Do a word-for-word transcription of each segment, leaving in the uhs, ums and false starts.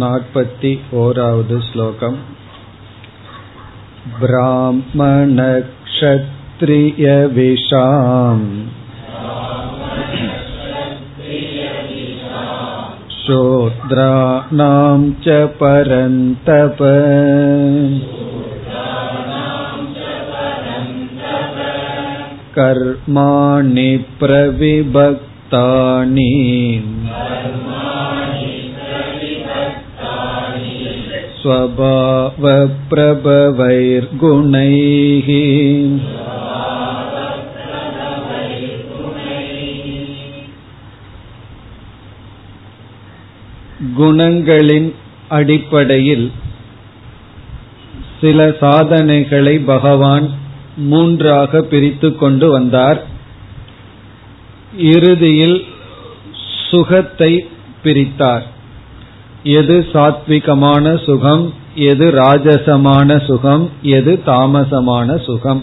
நாற்பத்தி ஓராவது ஸ்லோகம். பிராமண க்ஷத்ரிய விஷாம் சூத்ராணாம் ச பரந்தப கர்மாணி பிரவிபக்தானி ஸ்வபாவ பிரபவைர் குணைஹி. குணங்களின் அடிப்படையில் சில சாதனைகளை பகவான் மூன்றாக பிரித்து கொண்டு வந்தார். இறுதியில் சுகத்தை பிரித்தார். எது சாத்விகமான சுகம், எது ராஜசமான சுகம், எது தாமசமான சுகம்.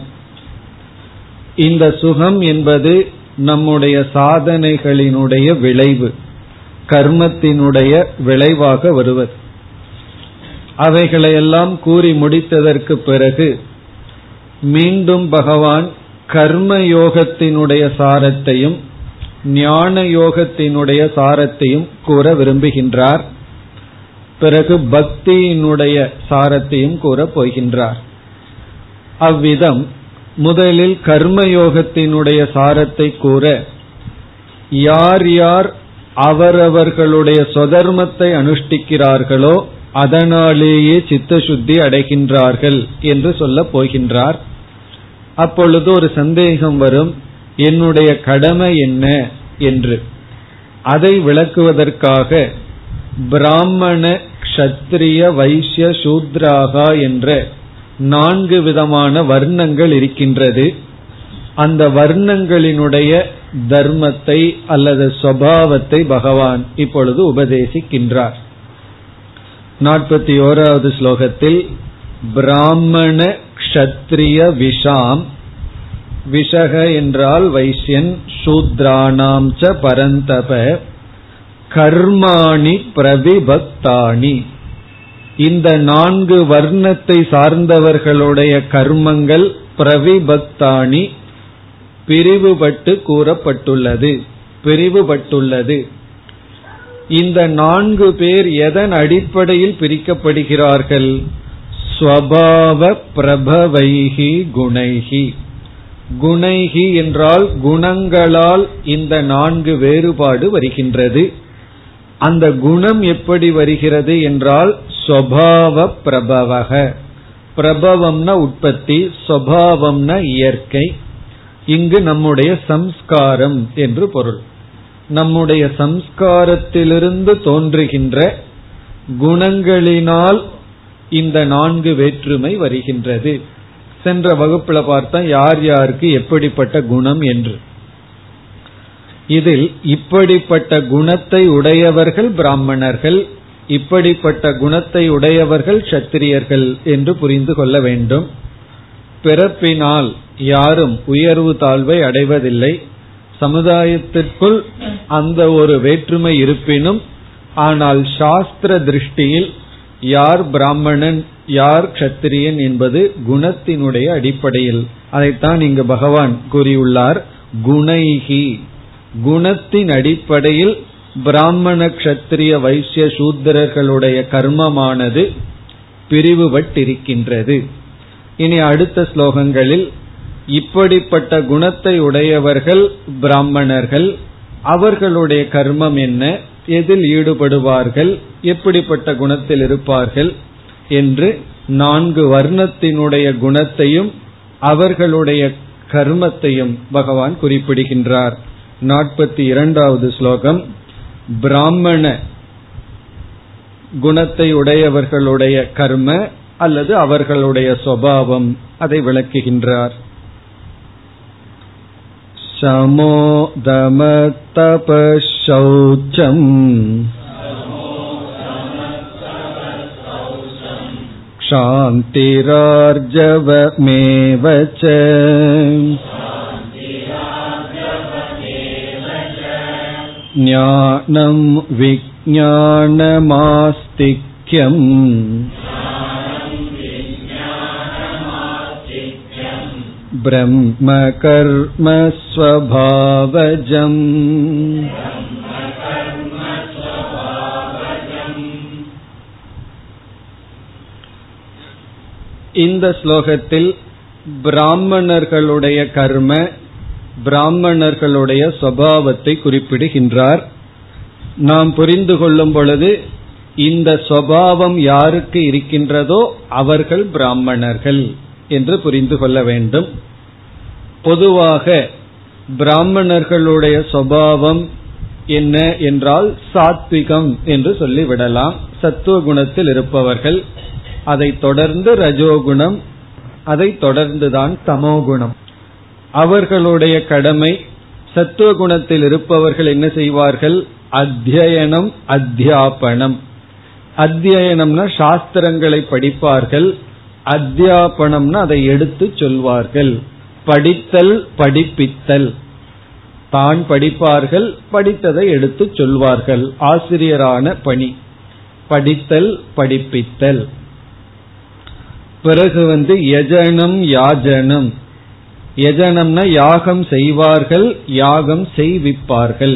இந்த சுகம் என்பது நம்முடைய சாதனைகளினுடைய விளைவு, கர்மத்தினுடைய விளைவாக வருவது. அவைகளையெல்லாம் கூறி முடித்ததற்கு பிறகு மீண்டும் பகவான் கர்மயோகத்தினுடைய சாரத்தையும் ஞான யோகத்தினுடைய சாரத்தையும் கூற விரும்புகின்றார். பிறகு பக்தியினுடைய சாரத்தையும் கூற போகின்றார். அவ்விதம் முதலில் கர்மயோகத்தினுடைய சாரத்தை கூற, யார் யார் அவரவர்களுடைய சொதர்மத்தை அனுஷ்டிக்கிறார்களோ அதனாலேயே சித்தசுத்தி அடைகின்றார்கள் என்று சொல்ல போகின்றார். அப்பொழுது ஒரு சந்தேகம் வரும், என்னுடைய கடமை என்ன என்று. அதை விளக்குவதற்காக பிராமண க்ஷத்ரிய வைசிய சூத்ராகா என்ற நான்கு விதமான வர்ணங்கள் இருக்கின்றது. அந்த வர்ணங்களினுடைய தர்மத்தை அல்லது சுபாவத்தை பகவான் இப்பொழுது உபதேசிக்கின்றார். நாற்பத்தி ஓராவது ஸ்லோகத்தில் பிராமண க்ஷத்ரிய விஷாம், விஷக என்றால் வைசியன், சூத்ராணாம் ச பரந்தப கர்மாணி பிரவிபக்தானி, இந்த நான்கு வர்ணத்தை சார்ந்தவர்களுடைய கர்மங்கள் பிரவிபக்தானி பிரிவுபட்டு கூறப்பட்டுள்ளது, பிரிவுபட்டுள்ளது. இந்த நான்கு பேர் எதன் அடிப்படையில் பிரிக்கப்படுகிறார்கள்? ஸ்வபாவ பிரபவைஹி குணைஹி. குணைஹி என்றால் குணங்களால் இந்த நான்கு வேறுபாடு வருகின்றது. அந்த குணம் எப்படி வருகிறது என்றால் ஸ்வபாவ பிரபவக. பிரபவம்னா உற்பத்தி, ஸ்வபாவம்னா இயற்கை. இங்கு நம்முடைய சம்ஸ்காரம் என்று பொருள். நம்முடைய சம்ஸ்காரத்திலிருந்து தோன்றுகின்ற குணங்களினால் இந்த நான்கு வேற்றுமை வருகின்றது. சென்ற வகுப்புல பார்த்தா யார் யாருக்கு எப்படிப்பட்ட குணம் என்று. இதில் இப்படிப்பட்ட குணத்தை உடையவர்கள் பிராமணர்கள், இப்படிப்பட்ட குணத்தை உடையவர்கள் சத்திரியர்கள் என்று புரிந்து கொள்ள வேண்டும். பிறப்பினால் யாரும் உயர்வு தாழ்வை அடைவதில்லை. சமுதாயத்திற்குள் அந்த ஒரு வேற்றுமை இருப்பினும், ஆனால் சாஸ்திர திருஷ்டியில் யார் பிராமணன் யார் க்ஷத்திரியன் என்பது குணத்தினுடைய அடிப்படையில். அதைத்தான் இங்கு பகவான் கூறியுள்ளார். குணைஹி, குணத்தின் அடிப்படையில் பிராமண க்ஷத்திரிய வைசிய சூத்திரர்களுடைய கர்மமானது பிரிவுபட்டிருக்கின்றது. இனி அடுத்த ஸ்லோகங்களில் இப்படிப்பட்ட குணத்தை உடையவர்கள் பிராமணர்கள், அவர்களுடைய கர்மம் என்ன, எதில் ஈடுபடுவார்கள், எப்படிப்பட்ட குணத்தில் இருப்பார்கள் என்று நான்கு வர்ணத்தினுடைய குணத்தையும் அவர்களுடைய கர்மத்தையும் பகவான் குறிப்பிடுகின்றார். நாற்பத்தி இரண்டாவது ஸ்லோகம். பிராமண குணத்தை உடையவர்களுடைய கர்ம அல்லது அவர்களுடைய சுபாவம், அதை விளக்குகின்றார். சமோதம தபசௌச்சம் சாந்திரார்ஜவமேவ ச ஞானம் விஞ்ஞானமாஸ்திக்யம் பிரம்ம கர்ம ஸ்வபாவஜம். இந்த ஸ்லோகத்தில் பிராமணர்களுடைய கர்ம, பிராமணர்களுடைய ஸ்வபாவத்தை குறிப்பிடுகின்றார். நாம் புரிந்து கொள்ளும் பொழுது இந்த ஸ்வபாவம் யாருக்கு இருக்கின்றதோ அவர்கள் பிராமணர்கள் என்று புரிந்து கொள்ள வேண்டும். பொதுவாக பிராமணர்களுடைய சுபாவம் என்ன என்றால் சாத்விகம் என்று சொல்லிவிடலாம். சத்துவகுணத்தில் இருப்பவர்கள், அதை தொடர்ந்து ரஜோகுணம், அதை தொடர்ந்துதான் தமோகுணம். அவர்களுடைய கடமை, சத்துவகுணத்தில் இருப்பவர்கள் என்ன செய்வார்கள்? அத்தியனம் அத்தியாபனம். அத்தியனம்னா சாஸ்திரங்களை படிப்பார்கள், அத்தியாபனம்னா அதை எடுத்து சொல்வார்கள். படித்தல் படிப்பித்தல், தான் படிப்பார்கள், படித்ததை எடுத்து சொல்வார்கள். ஆசிரியரான பணி படித்தல் படிப்பித்தல். பிறகு வந்து யஜனம் யாஜனம். யஜனம்னா யாகம் செய்வார்கள், யாகம் செய்விப்பார்கள்.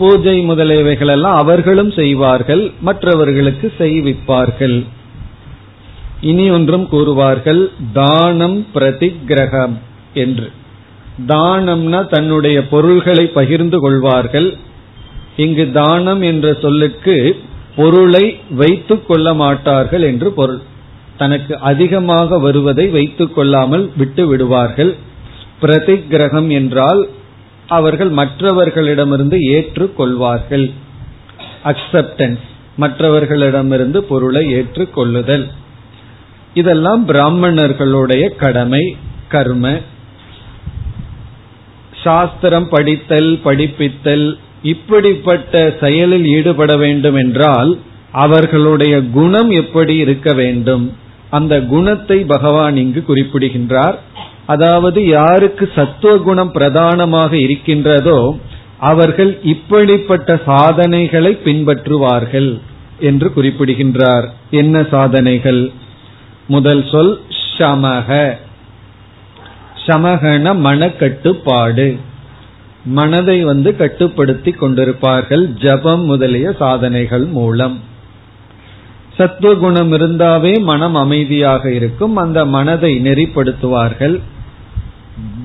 பூஜை முதலியவைகளெல்லாம் அவர்களும் செய்வார்கள், மற்றவர்களுக்கு செய்விப்பார்கள். இனி ஒன்றும் கூறுவார்கள், தானம் பிரதிகிரகம் என்று. தானம்னா தன்னுடைய பொருள்களை பகிர்ந்து கொள்வார்கள். இங்கு தானம் என்ற சொல்லுக்கு பொருளை வைத்து கொள்ள மாட்டார்கள் என்று பொருள். தனக்கு அதிகமாக வருவதை வைத்து கொள்ளாமல் விட்டு விடுவார்கள். பிரதிகிரகம் என்றால் அவர்கள் மற்றவர்களிடமிருந்து ஏற்று கொள்வார்கள், அக்செப்டன்ஸ், மற்றவர்களிடமிருந்து பொருளை ஏற்று கொள்ளுதல். இதெல்லாம் பிராமணர்களுடைய கடமை, கர்ம. சாஸ்திரம் படித்தல் படிப்பித்தல் இப்படிப்பட்ட செயலில் ஈடுபட வேண்டும் என்றால் அவர்களுடைய குணம் எப்படி இருக்க வேண்டும்? அந்த குணத்தை பகவான் இங்கு குறிப்பிடுகின்றார். அதாவது யாருக்கு சத்துவகுணம் பிரதானமாக இருக்கின்றதோ அவர்கள் இப்படிப்பட்ட சாதனைகளை பின்பற்றுவார்கள் என்று குறிப்பிடுகின்றார். என்ன சாதனைகள்? முதல் சொல் சமக. சமகன மனக்கட்டுப்பாடு, மனதை வந்து கட்டுப்படுத்தி கொண்டிருப்பார்கள் ஜபம் முதலிய சாதனைகள் மூலம். சத்துவகுணம் இருந்தாவே மனம் அமைதியாக இருக்கும், அந்த மனதை நெறிப்படுத்துவார்கள்.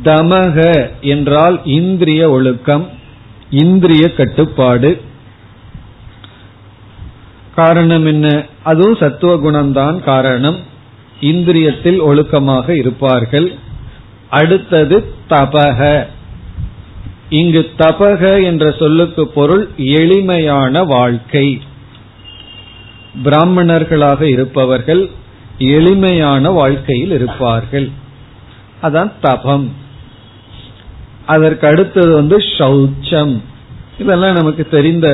தமக என்றால் இந்திரிய ஒழுக்கம், இந்திரிய கட்டுப்பாடு. காரணம் என்ன? அதுவும் சத்துவகுணம்தான் காரணம். இந்திரியத்தில் ஒழுக்கமாக இருப்பார்கள். அடுத்தது தபக. இங்கு தபக என்ற சொல்லுக்கு பொருள் எளிமையான வாழ்க்கை. பிராமணர்களாக இருப்பவர்கள் எளிமையான வாழ்க்கையில் இருப்பார்கள், அதான் தபம். அதற்கு அடுத்தது வந்து சௌச்சம். இதெல்லாம் நமக்கு தெரிந்த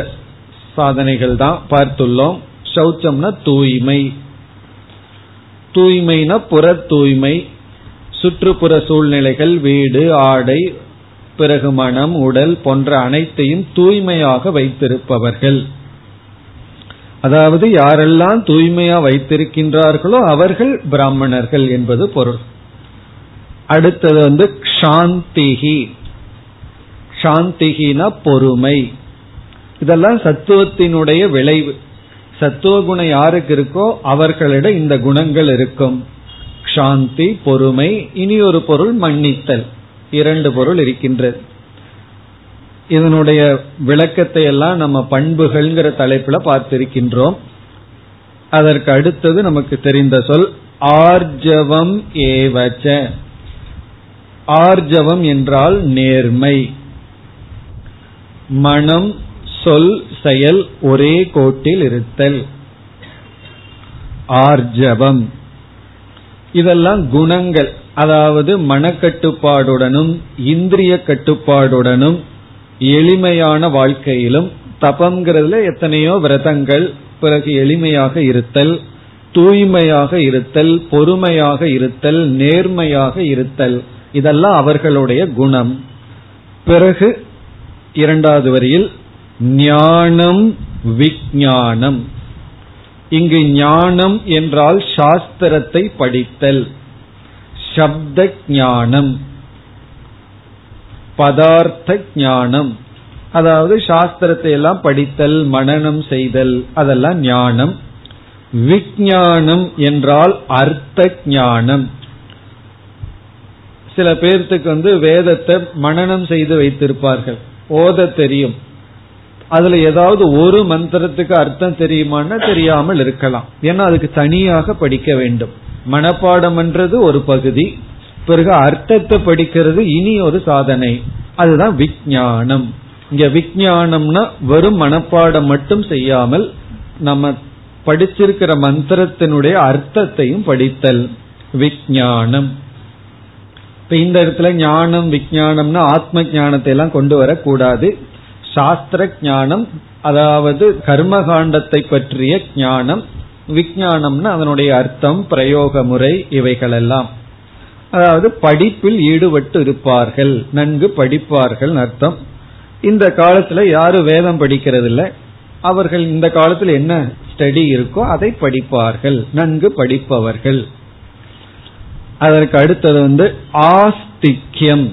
சாதனைகள் தான், பார்த்துள்ளோம். சௌச்சம்னா தூய்மை, தூய்மைனா புற தூய்மை, சுற்றுப்புற சூழ்நிலைகள், வீடு, ஆடை, பிறகு மனம், உடல் போன்ற அனைத்தையும் தூய்மையாக வைத்திருப்பவர்கள். அதாவது யாரெல்லாம் தூய்மையா வைத்திருக்கின்றார்களோ அவர்கள் பிராமணர்கள் என்பது பொருள். அடுத்தது வந்து சாந்திஹி. சாந்திஹினா பொறுமை. இதெல்லாம் சத்துவத்தினுடைய விளைவு. சத்துவகுணம் யாருக்கு இருக்கோ அவர்களிடம் இந்த குணங்கள் இருக்கும், சாந்தி, பொறுமை. இனி ஒரு பொருள் மன்னித்தல். இரண்டு பொருள் இருக்கின்றது. இதனுடைய விளக்கத்தை எல்லாம் நம்ம பண்புகள்ங்கிற தலைப்புல பார்த்திருக்கின்றோம். அதற்கு அடுத்தது நமக்கு தெரிந்த சொல் ஆர்ஜவம் ஏவச்ச. ஆர்ஜவம் என்றால் நேர்மை. மனம், சொல், செயல் ஒரே கோட்டில் இருத்தல், ஆர்ஜவம். இதெல்லாம் குணங்கள். அதாவது மனக்கட்டுப்பாடுடனும் இந்திரிய கட்டுப்பாடுடனும் எளிமையான வாழ்க்கையிலும், தபம்ங்கிறதுல எத்தனையோ விரதங்கள், பிறகு எளிமையாக இருத்தல், தூய்மையாக இருத்தல், பொறுமையாக இருத்தல், நேர்மையாக இருத்தல், இதெல்லாம் அவர்களுடைய குணம். பிறகு இரண்டாவது வரியில் ஞானம் விஞ்ஞானம். இங்கு ஞானம் என்றால் சாஸ்திரத்தை படித்தல், சப்த ஞானம், பதார்த்த ஞானம், அதாவது சாஸ்திரத்தை எல்லாம் படித்தல், மனனம் செய்தல், அதெல்லாம் ஞானம். விஞ்ஞானம் என்றால் அர்த்த ஞானம். சில பேர்த்துக்கு வந்து வேதத்தை மனனம் செய்து வைத்திருப்பார்கள், ஓத தெரியும், அதுல ஏதாவது ஒரு மந்திரத்துக்கு அர்த்தம் தெரியுமான்னா தெரியாமல் இருக்கலாம். ஏன்னா அதுக்கு தனியாக படிக்க வேண்டும். மனப்பாடம் என்றது ஒரு பகுதி, பிறகு அர்த்தத்தை படிக்கிறது இனி ஒரு சாதனை, அதுதான் விஞ்ஞானம். இங்க விஞ்ஞானம்னா வெறும் மனப்பாடம் மட்டும் செய்யாமல் நம்ம படிச்சிருக்கிற மந்திரத்தினுடைய அர்த்தத்தையும் படித்தல் விஞ்ஞானம். இப்ப இந்த இடத்துல ஞானம் விஞ்ஞானம்னா ஆத்ம ஞானத்தை எல்லாம் கொண்டு வரக்கூடாது. சாஸ்திர ஞானம் அதாவது கர்மகாண்டத்தை பற்றிய ஞானம், விஞ்ஞானம்னா அதனுடைய அர்த்தம், பிரயோக முறை, இவைகளெல்லாம். அதாவது படிப்பில் ஈடுபட்டு இருப்பார்கள், நன்கு படிப்பார்கள் அர்த்தம். இந்த காலத்துல யாரும் வேதம் படிக்கிறதில்ல, அவர்கள் இந்த காலத்துல என்ன ஸ்டடி இருக்கோ அதை படிப்பார்கள், நன்கு படிப்பவர்கள். அதற்கு அடுத்தது வந்து ஆஸ்திக்யம்.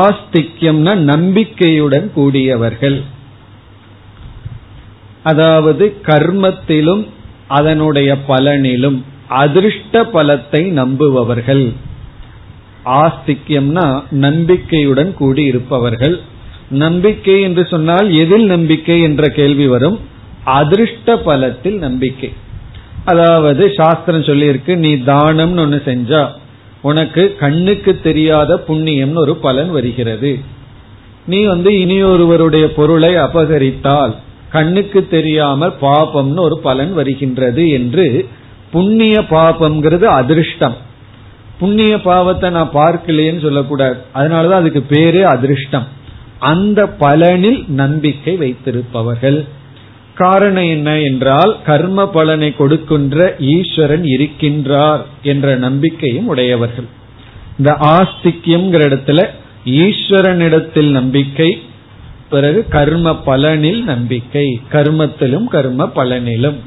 ஆஸ்திக்யம்னா நம்பிக்கையுடன் கூடியவர்கள், அதாவது கர்மத்திலும் அதனுடைய பலனிலும் அதிர்ஷ்ட பலத்தை நம்புபவர்கள். ஆஸ்திக்யம்னா நம்பிக்கையுடன் கூடியிருப்பவர்கள். நம்பிக்கை என்று சொன்னால் எதில் நம்பிக்கை என்ற கேள்வி வரும். அதிர்ஷ்ட பலத்தில் நம்பிக்கை, அதாவது சாஸ்திரம் சொல்லியிருக்கு, நீ தானம்னு ஒன்னு செஞ்சா உனக்கு கண்ணுக்கு தெரியாத புண்ணியம்னு ஒரு பலன் வருகிறது. நீ வந்து இனியொருவருடைய பொருளை அபகரித்தால் கண்ணுக்கு தெரியாமல் பாபம்னு ஒரு பலன் வருகின்றது என்று. புண்ணிய பாபம்ங்கிறது அதிர்ஷ்டம். புண்ணிய பாவத்தை நான் பார்க்கலையேன்னு சொல்லக்கூடாது, அதனாலதான் அதுக்கு பேரே அதிர்ஷ்டம். அந்த பலனில் நம்பிக்கை வைத்திருப்பவர்கள். காரணம் என்ன என்றால் கர்ம பலனை கொடுக்கின்ற ஈஸ்வரன் இருக்கின்றார் என்ற நம்பிக்கையும் உடையவர்கள். இந்த ஆஸ்திக்யம் இடத்துல ஈஸ்வரனிடத்தில் நம்பிக்கை, பிறகு கர்ம பலனில் நம்பிக்கை, கர்மத்திலும் கர்ம பலனிலும்.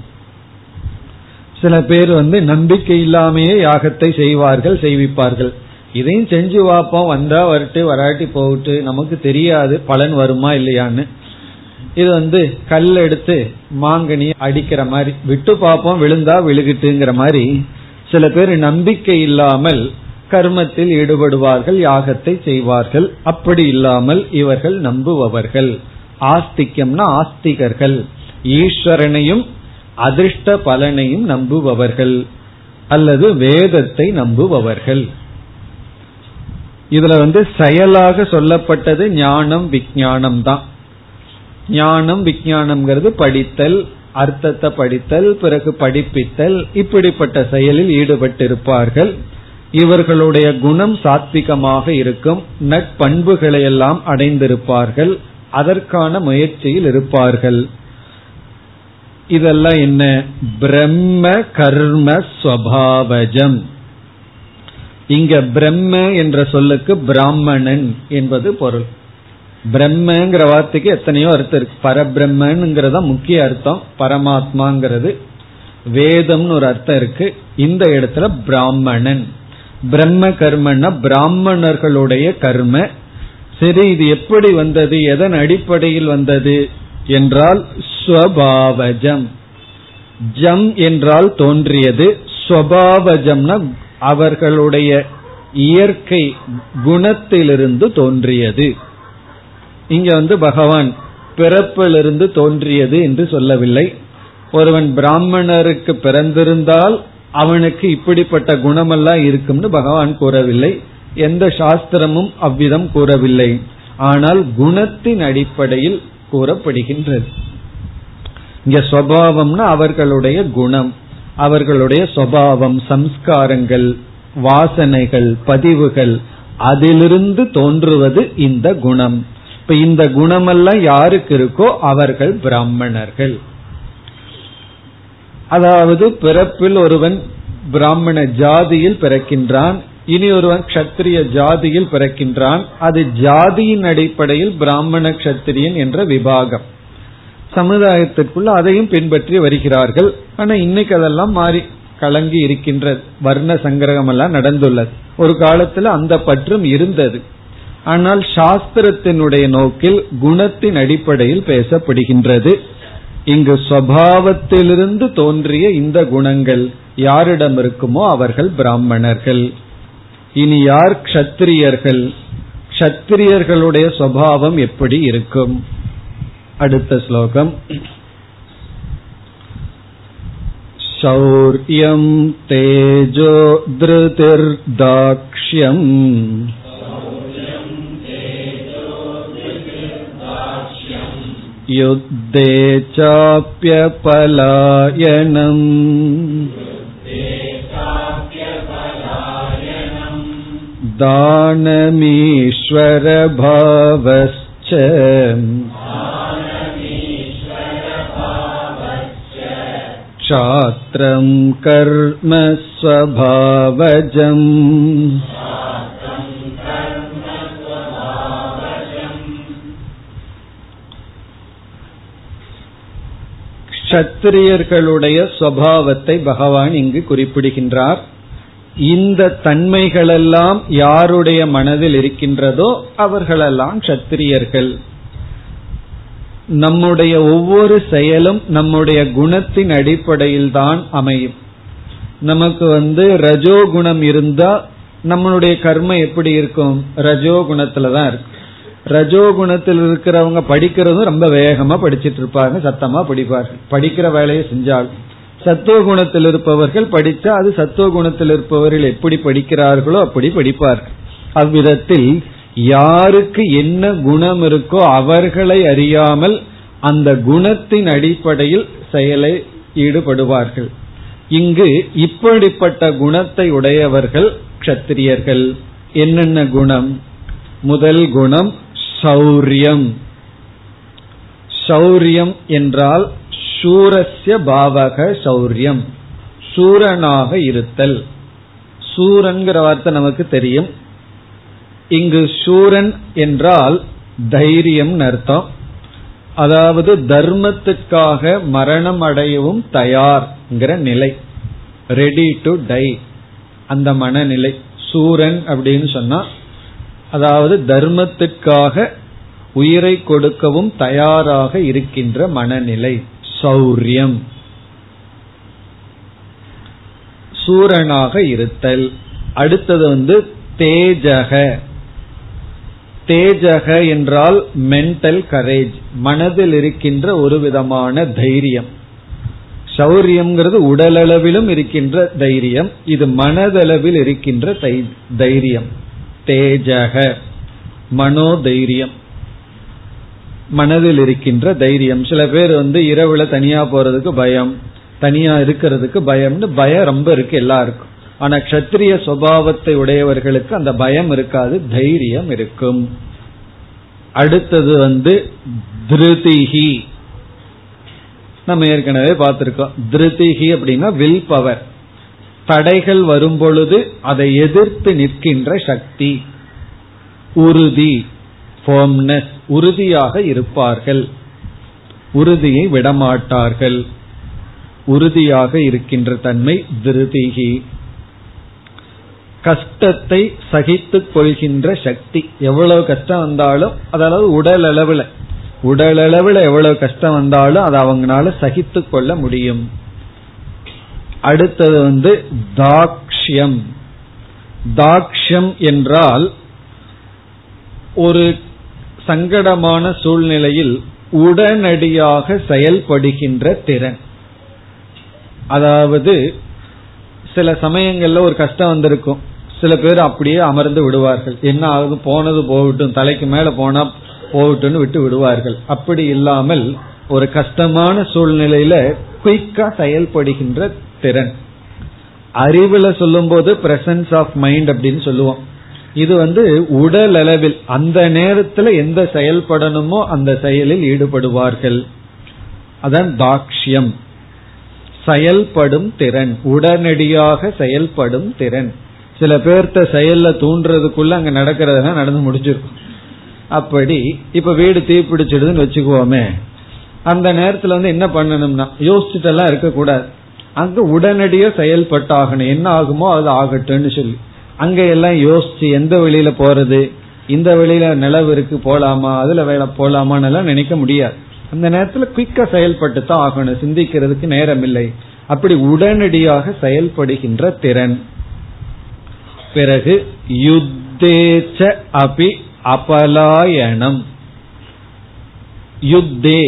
சில பேர் வந்து நம்பிக்கை இல்லாமையே யாகத்தை செய்வார்கள், செய்விப்பார்கள். இதையும் செஞ்சு வாப்போம், வந்தா வரட்டு வராட்டி போட்டு, நமக்கு தெரியாது பலன் வருமா இல்லையான்னு. இது வந்து கல் எடுத்து மாங்கனி அடிக்கிற மாதிரி விட்டு பார்ப்போம், விழுந்தா விழுகிட்டுங்கிற மாதிரி சில பேர் நம்பிக்கை இல்லாமல் கர்மத்தில் ஈடுபடுவார்கள், யாகத்தை செய்வார்கள். அப்படி இல்லாமல் இவர்கள் நம்புபவர்கள். ஆஸ்திகம்னா ஆஸ்திகர்கள், ஈஸ்வரனையும் அதிர்ஷ்ட பலனையும் நம்புபவர்கள் அல்லது வேதத்தை நம்புபவர்கள். இதுல வந்து செயலாக சொல்லப்பட்டது ஞானம் விஞ்ஞானம் தான். ஞானம் விஞ்ஞானம்ங்கிறது படித்தல், அர்த்தத்தை படித்தல், பிறகு படிப்பித்தல், இப்படிப்பட்ட செயலில் ஈடுபட்டிருப்பார்கள். இவர்களுடைய குணம் சாத்விகமாக இருக்கும், நட்பண்புகளை எல்லாம் அடைந்திருப்பார்கள், அதற்கான முயற்சியில் இருப்பார்கள். இதெல்லாம் என்ன? பிரம்ம கர்ம ஸ்வபாவஜம். இங்க பிரம்ம என்ற சொல்லுக்கு பிராமணன் என்பது பொருள். பிரம்மங்கிற வார்த்தைக்கு எத்தனையோ அர்த்தம் இருக்கு. பரபிரம்மன்ங்கிறதா முக்கிய அர்த்தம், பரமாத்மாங்கிறது. வேதம்னு ஒரு அர்த்தம் இருக்கு, இந்த இடத்துல பிராமணன். பிரம்ம கர்மன்னா பிராமணர்களுடைய கர்ம. சரி, இது எப்படி வந்தது, எதன் அடிப்படையில் வந்தது என்றால் ஸ்வபாவஜம். ஜம் என்றால் தோன்றியது, ஸ்வபாவஜம்னா அவர்களுடைய இயற்கை குணத்திலிருந்து தோன்றியது. இங்க வந்து பகவான் பிறப்பிலிருந்து தோன்றியது என்று சொல்லவில்லை. ஒருவன் பிராமணருக்கு பிறந்திருந்தால் அவனுக்கு இப்படிப்பட்ட குணமெல்லாம் இருக்கும்னு பகவான் கூறவில்லை, எந்த சாஸ்திரமும் அவ்விதம் கூறவில்லை. ஆனால் குணத்தின் அடிப்படையில் கூறப்படுகின்றது. இங்க சுபாவம்னா அவர்களுடைய குணம், அவர்களுடைய சுபாவம், சம்ஸ்காரங்கள், வாசனைகள், பதிவுகள், அதிலிருந்து தோன்றுவது இந்த குணம். இப்ப இந்த குணமெல்லாம் யாருக்கு இருக்கோ அவர்கள் பிராமணர்கள். அதாவது பிறப்பில் ஒருவன் பிராமண ஜாதியில் பிறக்கின்றான், இனி ஒருவன் கஷத்திரிய ஜாதியில் பிறக்கின்றான், அது ஜாதியின் அடிப்படையில் பிராமண கஷத்திரியன் என்ற விபாகம் சமுதாயத்திற்குள்ள அதையும் பின்பற்றி வருகிறார்கள். ஆனா இன்னைக்கு அதெல்லாம் மாறி கலங்கி இருக்கின்றது, வர்ண சங்கிரகம் எல்லாம் நடந்துள்ளது. ஒரு காலத்துல அந்த பற்றும் இருந்தது, ஆனால் சாஸ்திரத்தினுடைய நோக்கில் குணத்தின் அடிப்படையில் பேசப்படுகின்றது. இங்கு ஸ்வபாவத்திலிருந்து தோன்றிய இந்த குணங்கள் யாரிடம் இருக்குமோ அவர்கள் பிராமணர்கள். இனி யார் க்ஷத்திரியர்கள், க்ஷத்திரியர்களுடைய ஸ்வபாவம் எப்படி இருக்கும்? அடுத்த ஸ்லோகம் சௌர்யம் தேஜோ த்ருதிர் தாக்ஷ்யம் யுத்தே சாப்ய பலாயனம். தானமீஸ்வர பாவஸ்ச சாத்ரம் கர்ம ஸ்வபாவஜம். சத்திரியர்களுடைய ஸ்வபாவத்தை பகவான் இங்கு குறிப்பிடுகின்றார். இந்த தன்மைகளெல்லாம் யாருடைய மனதில் இருக்கின்றதோ அவர்களெல்லாம் சத்திரியர்கள். நம்முடைய ஒவ்வொரு செயலும் நம்முடைய குணத்தின் அடிப்படையில் தான் அமையும். நமக்கு வந்து ரஜோகுணம் இருந்தா நம்மளுடைய கர்ம எப்படி இருக்கும்? ரஜோகுணத்துல தான் இருக்கு. ரஜோகுணத்தில் இருக்கிறவங்க படிக்கிறதும் ரொம்ப வேகமா படிச்சுட்டு இருப்பாங்க, சத்தமா படிப்பார்கள், படிக்கிற வேலையை செஞ்சாலும். சத்துவகுணத்தில் இருப்பவர்கள் படித்தா அது சத்துவகுணத்தில் இருப்பவர்கள் எப்படி படிக்கிறார்களோ அப்படி படிப்பார்கள். அவ்விதத்தில் யாருக்கு என்ன குணம் இருக்கோ அவர்களை அறியாமல் அந்த குணத்தின் அடிப்படையில் செயலை ஈடுபடுவார்கள். இங்கு இப்படிப்பட்ட குணத்தை உடையவர்கள் க்ஷத்திரியர்கள். என்னென்ன குணம்? முதல் குணம் சௌரியம். சௌரியம் என்றால் சூரஸ்ய பாவக சௌரியம், சூரனாக இருத்தல். சூரன்கிற வார்த்தை நமக்கு தெரியும். இங்கு சூரன் என்றால் தைரியம் அர்த்தம். அதாவது தர்மத்துக்காக மரணம் அடையவும் தயார்ங்கிற நிலை, ரெடி டு டை, அந்த மனநிலை சூரன் அப்படின்னு சொன்னா. அதாவது தர்மத்துக்காக உயிரை கொடுக்கவும் தயாராக இருக்கின்ற மனநிலை சௌரியம், சூரனாக இருத்தல். அடுத்தது வந்து தேஜக. தேஜக என்றால் மென்டல் கரேஜ், மனதில் இருக்கின்ற ஒரு விதமான தைரியம். சௌரியம்ங்கிறது உடலளவிலும் இருக்கின்ற தைரியம், இது மனதளவில் இருக்கின்ற தைரியம். தேஜக மனோதைரியம், மனதில் இருக்கின்ற தைரியம். சில பேர் வந்து இரவுல தனியா போறதுக்கு பயம், தனியா இருக்கிறதுக்கு பயம்னு பயம் ரொம்ப இருக்கு எல்லாருக்கும். ஆனா க்ஷத்திரிய சுபாவத்தை உடையவர்களுக்கு அந்த பயம் இருக்காது, தைரியம் இருக்கும். அடுத்தது வந்து திருதிஹி. நம்ம ஏற்கனவே பார்த்திருக்கோம். திருதிஹி அப்படின்னா வில் பவர், தடைகள் வரும் பொழுது அதை எதிர்த்து நிற்கின்ற சக்தி, உறுதி, ஃபர்ம்னஸ், உறுதியாக இருப்பார்கள், உறுதியை விடமாட்டார்கள், உறுதியாக இருக்கின்ற தன்மை திருதிஹி. கஷ்டத்தை சகித்துக் கொள்கின்ற சக்தி, எவ்வளவு கஷ்டம் வந்தாலும், அதாவது உடல் அளவுல உடல் அளவுல எவ்வளவு கஷ்டம் வந்தாலும் அதை அவங்களால சகித்து கொள்ள முடியும். அடுத்தது வந்து தாக்ஷ்யம். தாக்ஷ்யம் என்றால் ஒரு சங்கடமான சூழ்நிலையில் உடனடியாக செயல்படுகின்ற திறன். அதாவது சில சமயங்கள்ல ஒரு கஷ்டம் வந்திருக்கும், சில பேர் அப்படியே அமர்ந்து விடுவார்கள், என்ன ஆகுது போனது போகட்டும், தலைக்கு மேல போனா போகட்டும்னு விட்டு விடுவார்கள். அப்படி இல்லாமல் ஒரு கஷ்டமான சூழ்நிலையில குயிக்கா செயல்படுகின்ற திறன். அறிவுல சொல்லும் போது பிரசன்ஸ் ஆஃப் மைண்ட் அப்படின்னு சொல்லுவோம். இது வந்து உடல் அளவில் அந்த நேரத்துல எந்த செயல்படணுமோ அந்த செயலில் ஈடுபடுவார்கள். அதான் தாக்ஷ்யம், செயல்படும் திறன், உடனடியாக செயல்படும் திறன். சில பேர்த்த செயல்ல தூண்டுறதுக்குள்ள அங்க நடக்கிறதுனா நடந்து முடிஞ்சிருக்கும். அப்படி இப்ப வீடு தீப்பிடிச்சிடுதுன்னு வச்சுக்குவோமே, அந்த நேரத்துல வந்து என்ன பண்ணணும்னா யோசிச்சுட்டெல்லாம் இருக்கக்கூடாது, அங்க உடனடியே செயல்பட்டாகணும், என்ன ஆகுமோ அது ஆகட்டும்னு சொல்லி. அங்க எல்லாம் யோசிச்சு எந்த வழியில போறது, இந்த வழியில நிலவு இருக்கு போலாமா, அதுல வேலை போலாமான்னு எல்லாம் நினைக்க முடியாது. அந்த நேரத்துல குயிக்கா செயல்பட்டு தான் ஆகணும், சிந்திக்கிறதுக்கு நேரம் இல்லை. அப்படி உடனடியாக செயல்படுகின்ற திறன். பிறகு யுத்தேச்ச அபி அபலாயணம். யுத்தே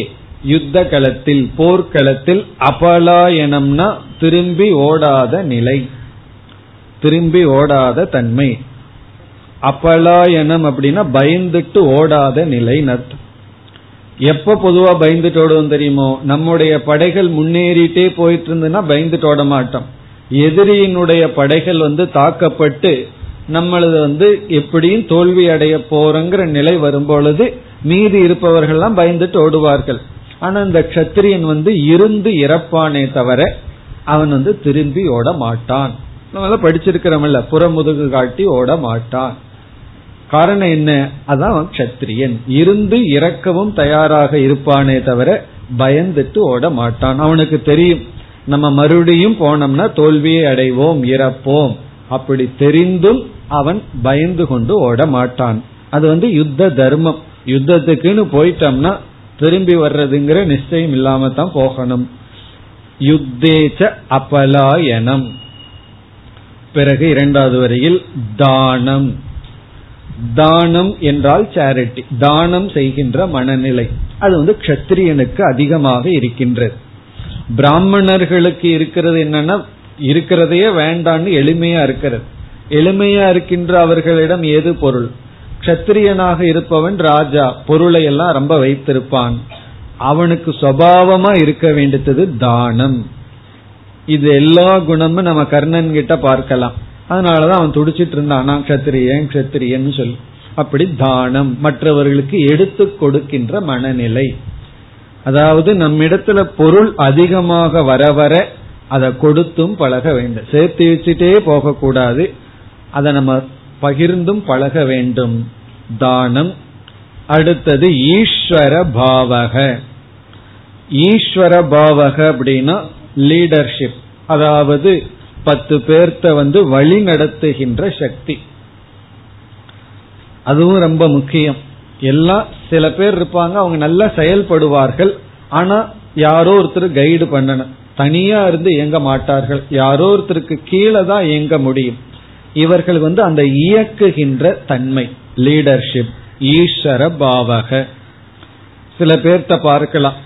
யுத்த களத்தில், போர்க்களத்தில், அபலாயணம்னா திரும்பி ஓடாத நிலை, திரும்பி ஓடாத தன்மை. அபலாயணம் அப்படின்னா பயந்துட்டு ஓடாத நிலை. நத் எப்ப பொதுவா பயந்துட்டு ஓடுவோம் தெரியுமோ, நம்முடைய படைகள் முன்னேறிட்டே போயிட்டு இருந்ததுன்னா பயந்துட்டு ஓட மாட்டோம். எதிரியினுடைய படைகள் வந்து தாக்கப்பட்டு நம்மளது வந்து எப்படியும் தோல்வி அடைய போறங்கிற நிலை வரும்பொழுது மீதி இருப்பவர்கள்லாம் பயந்துட்டு ஓடுவார்கள். ஆனா இந்த க்ஷத்திரியன் வந்து இருந்து இறப்பானே தவிர அவன் வந்து திரும்பி ஓட மாட்டான். நம்மள படிச்சிருக்கிறோம்ல, புறமுதுகு காட்டி ஓட மாட்டான். காரணம் என்ன? அதான் அவன் க்ஷத்திரியன், இருந்து இறக்கவும் தயாராக இருப்பானே தவிர பயந்துட்டு ஓட மாட்டான். அவனுக்கு தெரியும் நம்ம மறுபடியும் போனோம்னா தோல்வியை அடைவோம், இறப்போம். அப்படி தெரிந்தும் அவன் பயந்து கொண்டு ஓட மாட்டான். அது வந்து யுத்த தர்மம். யுத்தத்துக்குன்னு போயிட்டோம்னா திரும்பி வர்றதுங்கிற நிச்சயம் இல்லாம தான் போகணும். யுத்தேச்ச அபலாயனம். பிறகு இரண்டாவது வரையில் தானம். தானம் என்றால் சேரிட்டி, தானம் செய்கின்ற மனநிலை. அது வந்து க்ஷத்திரியனுக்கு அதிகமாக இருக்கின்றது. பிராமணர்களுக்கு இருக்கிறது என்னன்னா இருக்கிறதையே வேண்டான்னு எளிமையா இருக்கிறது. எளிமையா இருக்கின்ற அவர்களிடம் ஏது பொருள்? க்ஷத்திரியனாக இருப்பவன் ராஜா, பொருளை எல்லாம் ரொம்ப வைத்திருப்பான். அவனுக்கு சுபாவமா இருக்க வேண்டியது தானம். இது எல்லா குணமும் நம்ம கர்ணன் கிட்ட பார்க்கலாம். அதனாலதான் அவன் துடிச்சிட்டு இருந்தான் க்ஷத்திரியன் க்ஷத்திரியன் சொல்லி. அப்படி தானம், மற்றவர்களுக்கு எடுத்து கொடுக்கின்ற மனநிலை. அதாவது நம்மிடத்துல பொருள் அதிகமாக வர வர அதை கொடுத்தும் பழக வேண்டும், சேர்த்து வச்சுட்டே போக கூடாது, அதை நம்ம பகிர்ந்தும் பழக வேண்டும். தானம். அடுத்தது ஈஸ்வர பாவக. ஈஸ்வர பாவக அப்படின்னா லீடர்ஷிப், அதாவது பத்து பேர்த்த வந்து வழி நடத்துகின்ற சக்தி. அதுவும் ரொம்ப முக்கியம். எல்லாம் சில பேர் இருப்பாங்க, அவங்க நல்லா செயல்படுவார்கள், ஆனா யாரோ ஒருத்தர் கைடு பண்ணணும். தனியா இருந்து இயங்க மாட்டார்கள், யாரோ ஒருத்தருக்கு கீழே தான் இயங்க முடியும். இவர்கள் வந்து அந்த இயக்குகின்ற தன்மை, லீடர்ஷிப், ஈஸ்வர பாவக. சில பேர்த்த பார்க்கலாம்,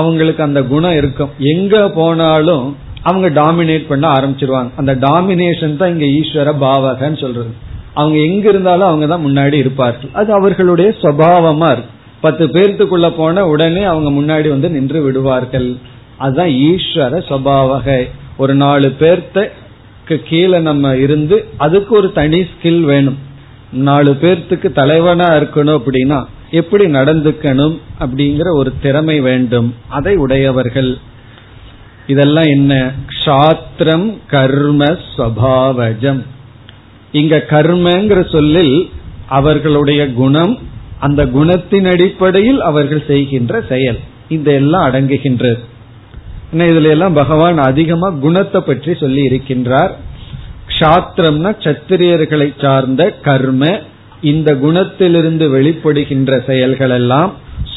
அவங்களுக்கு அந்த குணம் இருக்கும், எங்க போனாலும் அவங்க டாமினேட் பண்ண ஆரம்பிச்சிருவாங்க. அந்த டாமினேஷன் தான் இங்க ஈஸ்வர பாவகன்னு சொல்றது. அவங்க எங்க இருந்தாலும் அவங்க தான் முன்னாடி இருப்பார்கள், அது அவர்களுடைய சுபாவமா இருக்கு. பத்து பேர்த்துக்குள்ள போன உடனே அவங்க முன்னாடி வந்து நின்று விடுவார்கள். அதுதான் ஈஸ்வர சுபாவக. ஒரு நாலு பேர்த்துக்கு கீழே நம்ம இருந்து, அதுக்கு ஒரு தனி ஸ்கில் வேணும். நாலு பேர்த்துக்கு தலைவனா இருக்கணும் அப்படின்னா எப்படி நடந்துக்கணும் அப்படிங்கிற ஒரு திறமை வேண்டும், அதை உடையவர்கள். இதெல்லாம் என்ன? க்ஷாத்ரம் கர்ம ஸ்வபாவஜம். இங்க கர்மங்கிற சொல்லில் அவர்களுடைய குணம், அந்த குணத்தின் அடிப்படையில் அவர்கள் செய்கின்ற செயல், இதெல்லாம் அடங்குகின்றது. இதுல எல்லாம் பகவான் அதிகமா குணத்தை பற்றி சொல்லி இருக்கின்றார். க்ஷாத்திரம்னா சத்திரியர்களை சார்ந்த கர்ம, இந்த குணத்திலிருந்து வெளிப்படுகின்ற செயல்கள் எல்லாம்.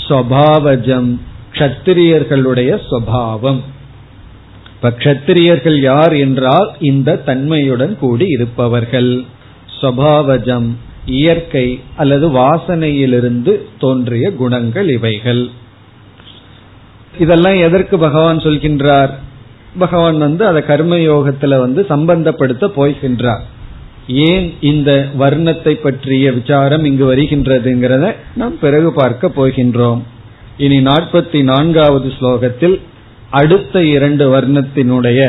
ஸ்வபாவஜம் க்ஷத்திரியர்களுடைய ஸ்வபாவம். இப்ப க்ஷத்திரியர்கள் யார் என்றால் இந்த தன்மையுடன் கூடி இருப்பவர்கள். ஸ்வபாவஜம் இயற்கை அல்லது வாசனையிலிருந்து தோன்றிய குணங்கள் இவைகள். இதெல்லாம் எதற்கு பகவான் சொல்கின்றார்? பகவான் வந்து அதை கர்மயோகத்துல வந்து சம்பந்தப்படுத்த போய்கின்றார். ஏன் இந்த வர்ணத்தை பற்றிய விசாரம் இங்கு வருகின்றதுங்கிறத நாம் பிறகு பார்க்க போகின்றோம். இனி நாற்பத்தி நான்காவது ஸ்லோகத்தில் அடுத்த இரண்டு வர்ணத்தினுடைய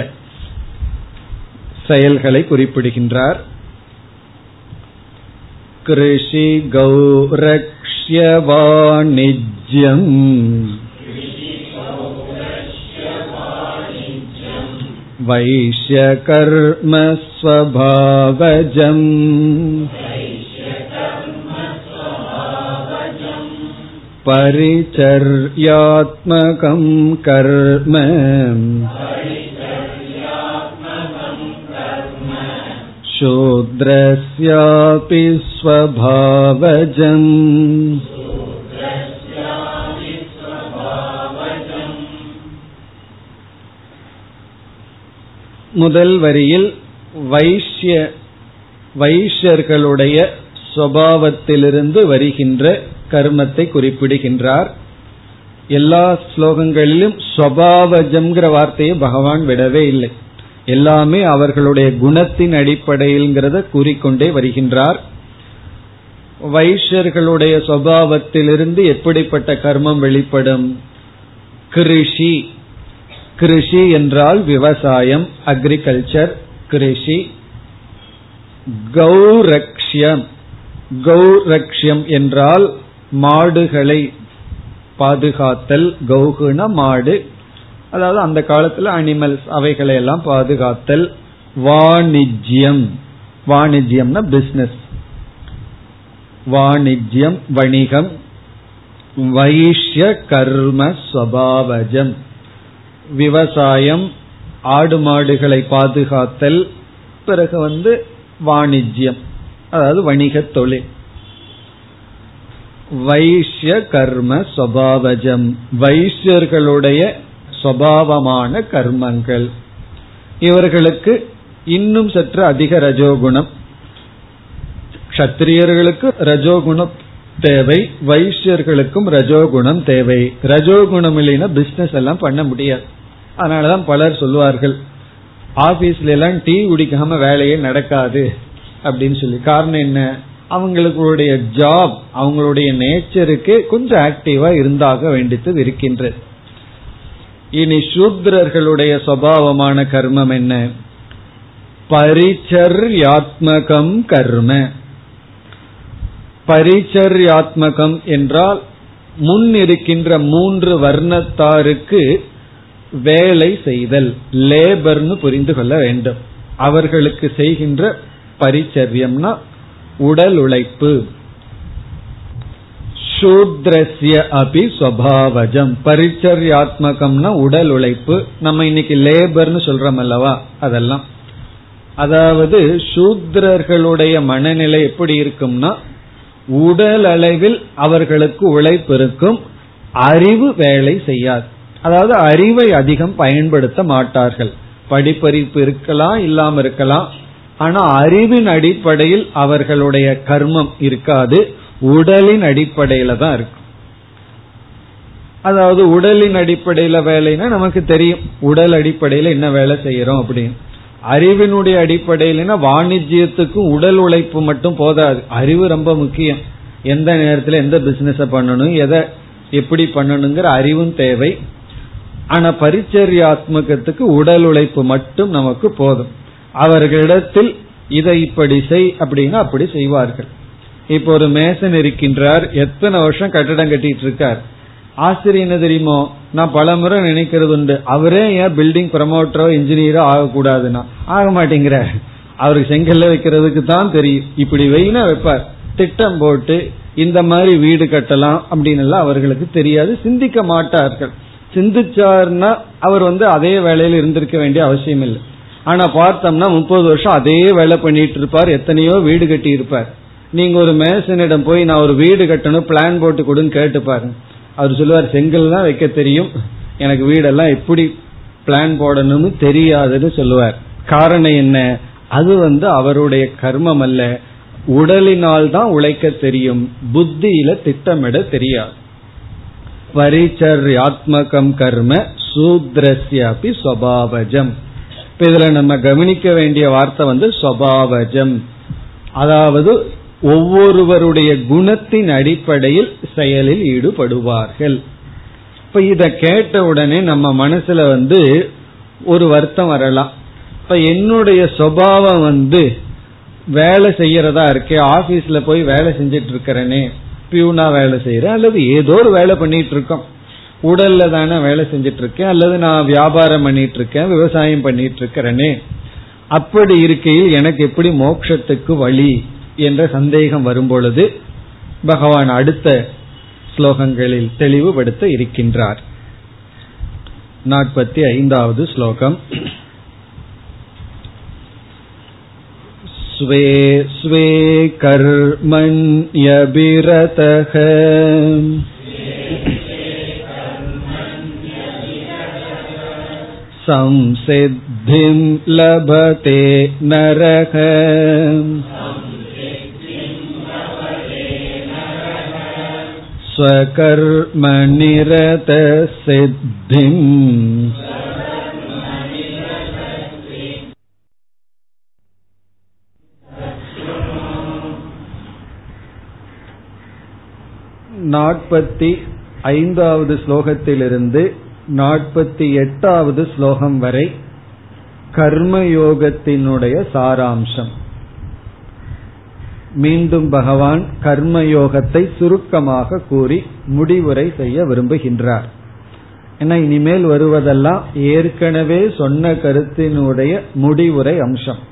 செயல்களை குறிப்பிடுகின்றார். கிருஷி கௌரக்ஷ்ய வாணிஜ்யம் வைஷ்யகர்மஸ்வபாவஜம் பரிச்சர்யாத்மகம் கர்ம சூத்ரஸ்யாபி ஸ்வபாவஜம். முதல் வரியில் வைஷ்ய வைஷ்யர்களுடைய சுபாவத்திலிருந்து வருகின்ற கர்மத்தை குறிப்பிடுகின்றார். எல்லா ஸ்லோகங்களிலும் ஸ்வபாவஜம்ங்கிற வார்த்தையை பகவான் விடவே இல்லை. எல்லாமே அவர்களுடைய குணத்தின் அடிப்படையில்ங்கிறத கூறிக்கொண்டே வருகின்றார். வைஷ்யர்களுடைய சுபாவத்திலிருந்து எப்படிப்பட்ட கர்மம் வெளிப்படும்? கிருஷி, கிருஷி என்றால் விவசாயம், அக்ரிகல்ச்சர், கிருஷி. கௌரக்ஷ்யம், கௌரக்ஷ்யம் என்றால் மாடுகளை பாதுகாத்தல். கௌகுண மாடு, அதாவது அந்த காலத்துல அனிமல்ஸ், அவைகளை எல்லாம் பாதுகாத்தல். வாணிஜ்யம், வாணிஜ்யம்னா பிசினஸ், வாணிஜ்யம் வணிகம். வைஷ்ய கர்ம ஸ்வபாவஜம் விவசாயம், ஆடு மாடுகளை பாதுகாத்தல், பிறகு வந்து வாணிஜ்யம் அதாவது வணிக தொழில். வைஷ்ய கர்ம ஸ்வபாவஜம் வைஷ்யர்களுடைய சுபாவமான கர்மங்கள். இவர்களுக்கு இன்னும் சற்று அதிக ரஜோகுணம். க்ஷத்ரியர்களுக்கு ரஜோகுணம் தேவை, வைஷ்யர்களுக்கும் ரஜோகுணம் தேவை. ரஜோகுணம் இல்லைன்னா பிசினஸ் எல்லாம் பண்ண முடியாது. அதனாலதான் பலர் சொல்லுவார்கள், ஆபீஸ்ல எல்லாம் டீ குடிக்காம வேலையே நடக்காது அப்படின்னு சொல்லி. காரணம் என்ன? அவங்களுடைய ஜாப், அவங்களுடைய நேச்சருக்கு கொஞ்சம் ஆக்டிவா இருந்தாக வேண்டியது இருக்கின்றது. இனி சூத்ரர்களுடைய சுபாவமான கர்மம் என்ன? பரிச்சர்யாத்மகம் கர்ம. பரிச்சர்யாத்மகம் என்றால் முன் இருக்கின்ற மூன்று வர்ணத்தாருக்கு வேலை செய்தல், லேபர்னு புரிந்து கொள்ள வேண்டும். அவர்களுக்கு செய்கின்ற பரிச்சர்யம்னா உடல் உழைப்பு. சூத்ரஸ்ய அபி ஸ்வபாவஜம், பரிச்சர்யாத்மகம்னா உடல் உழைப்பு. நம்ம இன்னைக்கு லேபர்னு சொல்றோம் அல்லவா, அதெல்லாம். அதாவது சூத்ரர்களுடைய மனநிலை எப்படி இருக்கும்னா, உடல் அளவில் அவர்களுக்கு உழைப்பு இருக்கும், அறிவு வேலை செய்யாது. அதாவது அறிவை அதிகம் பயன்படுத்த மாட்டார்கள். படிப்பறிவு இருக்கலாம், இல்லாம இருக்கலாம், ஆனா அறிவின் அடிப்படையில் அவர்களுடைய கர்மம் இருக்காது, உடலின் அடிப்படையில தான் இருக்கும். அதாவது உடலின் அடிப்படையில வேலைன்னா நமக்கு தெரியும், உடல் அடிப்படையில என்ன வேலை செய்யறோம் அப்படின்னு. அறிவினுடைய அடிப்படையிலன்னா வாணிஜ்யத்துக்கும் உடல் உழைப்பு மட்டும் போதாது, அறிவு ரொம்ப முக்கியம். எந்த நேரத்துல எந்த பிசினஸ பண்ணணும், எதை எப்படி பண்ணணுங்கிற அறிவும் தேவை. ஆனா பரிச்சர்யாத்மகத்துக்கு உடல் உழைப்பு மட்டும் நமக்கு போதும். அவர்களிடத்தில் இதை இப்படி செய் அப்படின்னா அப்படி செய்வார்கள். இப்ப ஒரு மேசன் இருக்கின்றார், எத்தனை வருஷம் கட்டடம் கட்டிட்டு இருக்கார். ஆசிரியர் என்ன தெரியுமோ, நான் பல முறை நினைக்கிறது உண்டு, அவரே ஏன் பில்டிங் ப்ரமோட்டரோ இன்ஜினியரோ ஆகக்கூடாதுன்னா ஆக மாட்டேங்கிற. அவருக்கு செங்கல்ல வைக்கிறதுக்கு தான் தெரியும், இப்படி வெயினா வைப்பார். திட்டம் போட்டு இந்த மாதிரி வீடு கட்டலாம் அப்படின்னு எல்லாம் அவர்களுக்கு தெரியாது, சிந்திக்க மாட்டார்கள். சிந்திச்சார்னா அவர் வந்து அதே வேலையில இருந்திருக்க வேண்டிய அவசியம் இல்லை. ஆனா பார்த்தோம்னா முப்பது வருஷம் அதே வேலை பண்ணிட்டு இருப்பார், எத்தனையோ வீடு கட்டி இருப்பார். நீங்க ஒரு மேசனிடம் போய் நான் ஒரு வீடு கட்டணும் பிளான் போட்டு கொடுன்னு கேட்டு பாருங்க, அவர் சொல்லுவார் செங்கல் தான் வைக்க தெரியும், எனக்கு வீடெல்லாம் எப்படி பிளான் போடணும்னு தெரியாதுன்னு சொல்லுவார். காரணம் என்ன? அது வந்து அவருடைய கர்மம் அல்ல. உடலினால் தான் உழைக்க தெரியும், புத்தியில திட்டமிட தெரியாது. பரிச்சர்யாத்மகம் கர்ம சூத்ரஸ்யாபி ஸ்வபாவஜம். இப்ப இதுல நம்ம கவனிக்க வேண்டிய வார்த்தை வந்து ஸ்வபாவஜம், அதாவது ஒவ்வொருவருடைய குணத்தின் அடிப்படையில் செயலில் ஈடுபடுவார்கள். இப்ப இத கேட்ட உடனே நம்ம மனசுல வந்து ஒரு வருத்தம் வரலாம். இப்ப என்னுடைய சுபாவம் வந்து வேலை செய்யறதா இருக்கே, ஆபீஸ்ல போய் வேலை செஞ்சிட்டு இருக்கிறேனே, பியூனா வேலை செய்யற அல்லது ஏதோ ஒரு வேலை பண்ணிட்டு இருக்கோம், உடல்ல தானே வேலை செஞ்சிட்டு இருக்கேன், அல்லது நான் வியாபாரம் பண்ணிட்டு இருக்கேன், விவசாயம் பண்ணிட்டு இருக்கிறேனே, அப்படி இருக்கையில் எனக்கு எப்படி மோட்சத்துக்கு வழி என்ற சந்தேகம் வரும்பொழுது பகவான் அடுத்த ஸ்லோகங்களில் தெளிவுபடுத்த இருக்கின்றார். நாற்பத்தி ஐந்தாவது ஸ்லோகம். ஸ்வே ஸ்வே கர்மண்யபிரதஹ சம்சித்திம் லபதே நரக. ஸ்வகர்மநிரத சித்திம். நாற்பத்தி ஐந்தாவது ஸ்லோகத்திலிருந்து நாற்பத்தி எட்டாவது ஸ்லோகம் வரை கர்மயோகத்தினுடைய சாராம்சம். மீண்டும் பகவான் கர்மயோகத்தை சுருக்கமாக கூறி முடிவுரை செய்ய விரும்புகின்றார். ஏன்னா இனிமேல் வருவதெல்லாம் ஏற்கனவே சொன்ன கருத்தினுடைய முடிவுரை அம்சம்.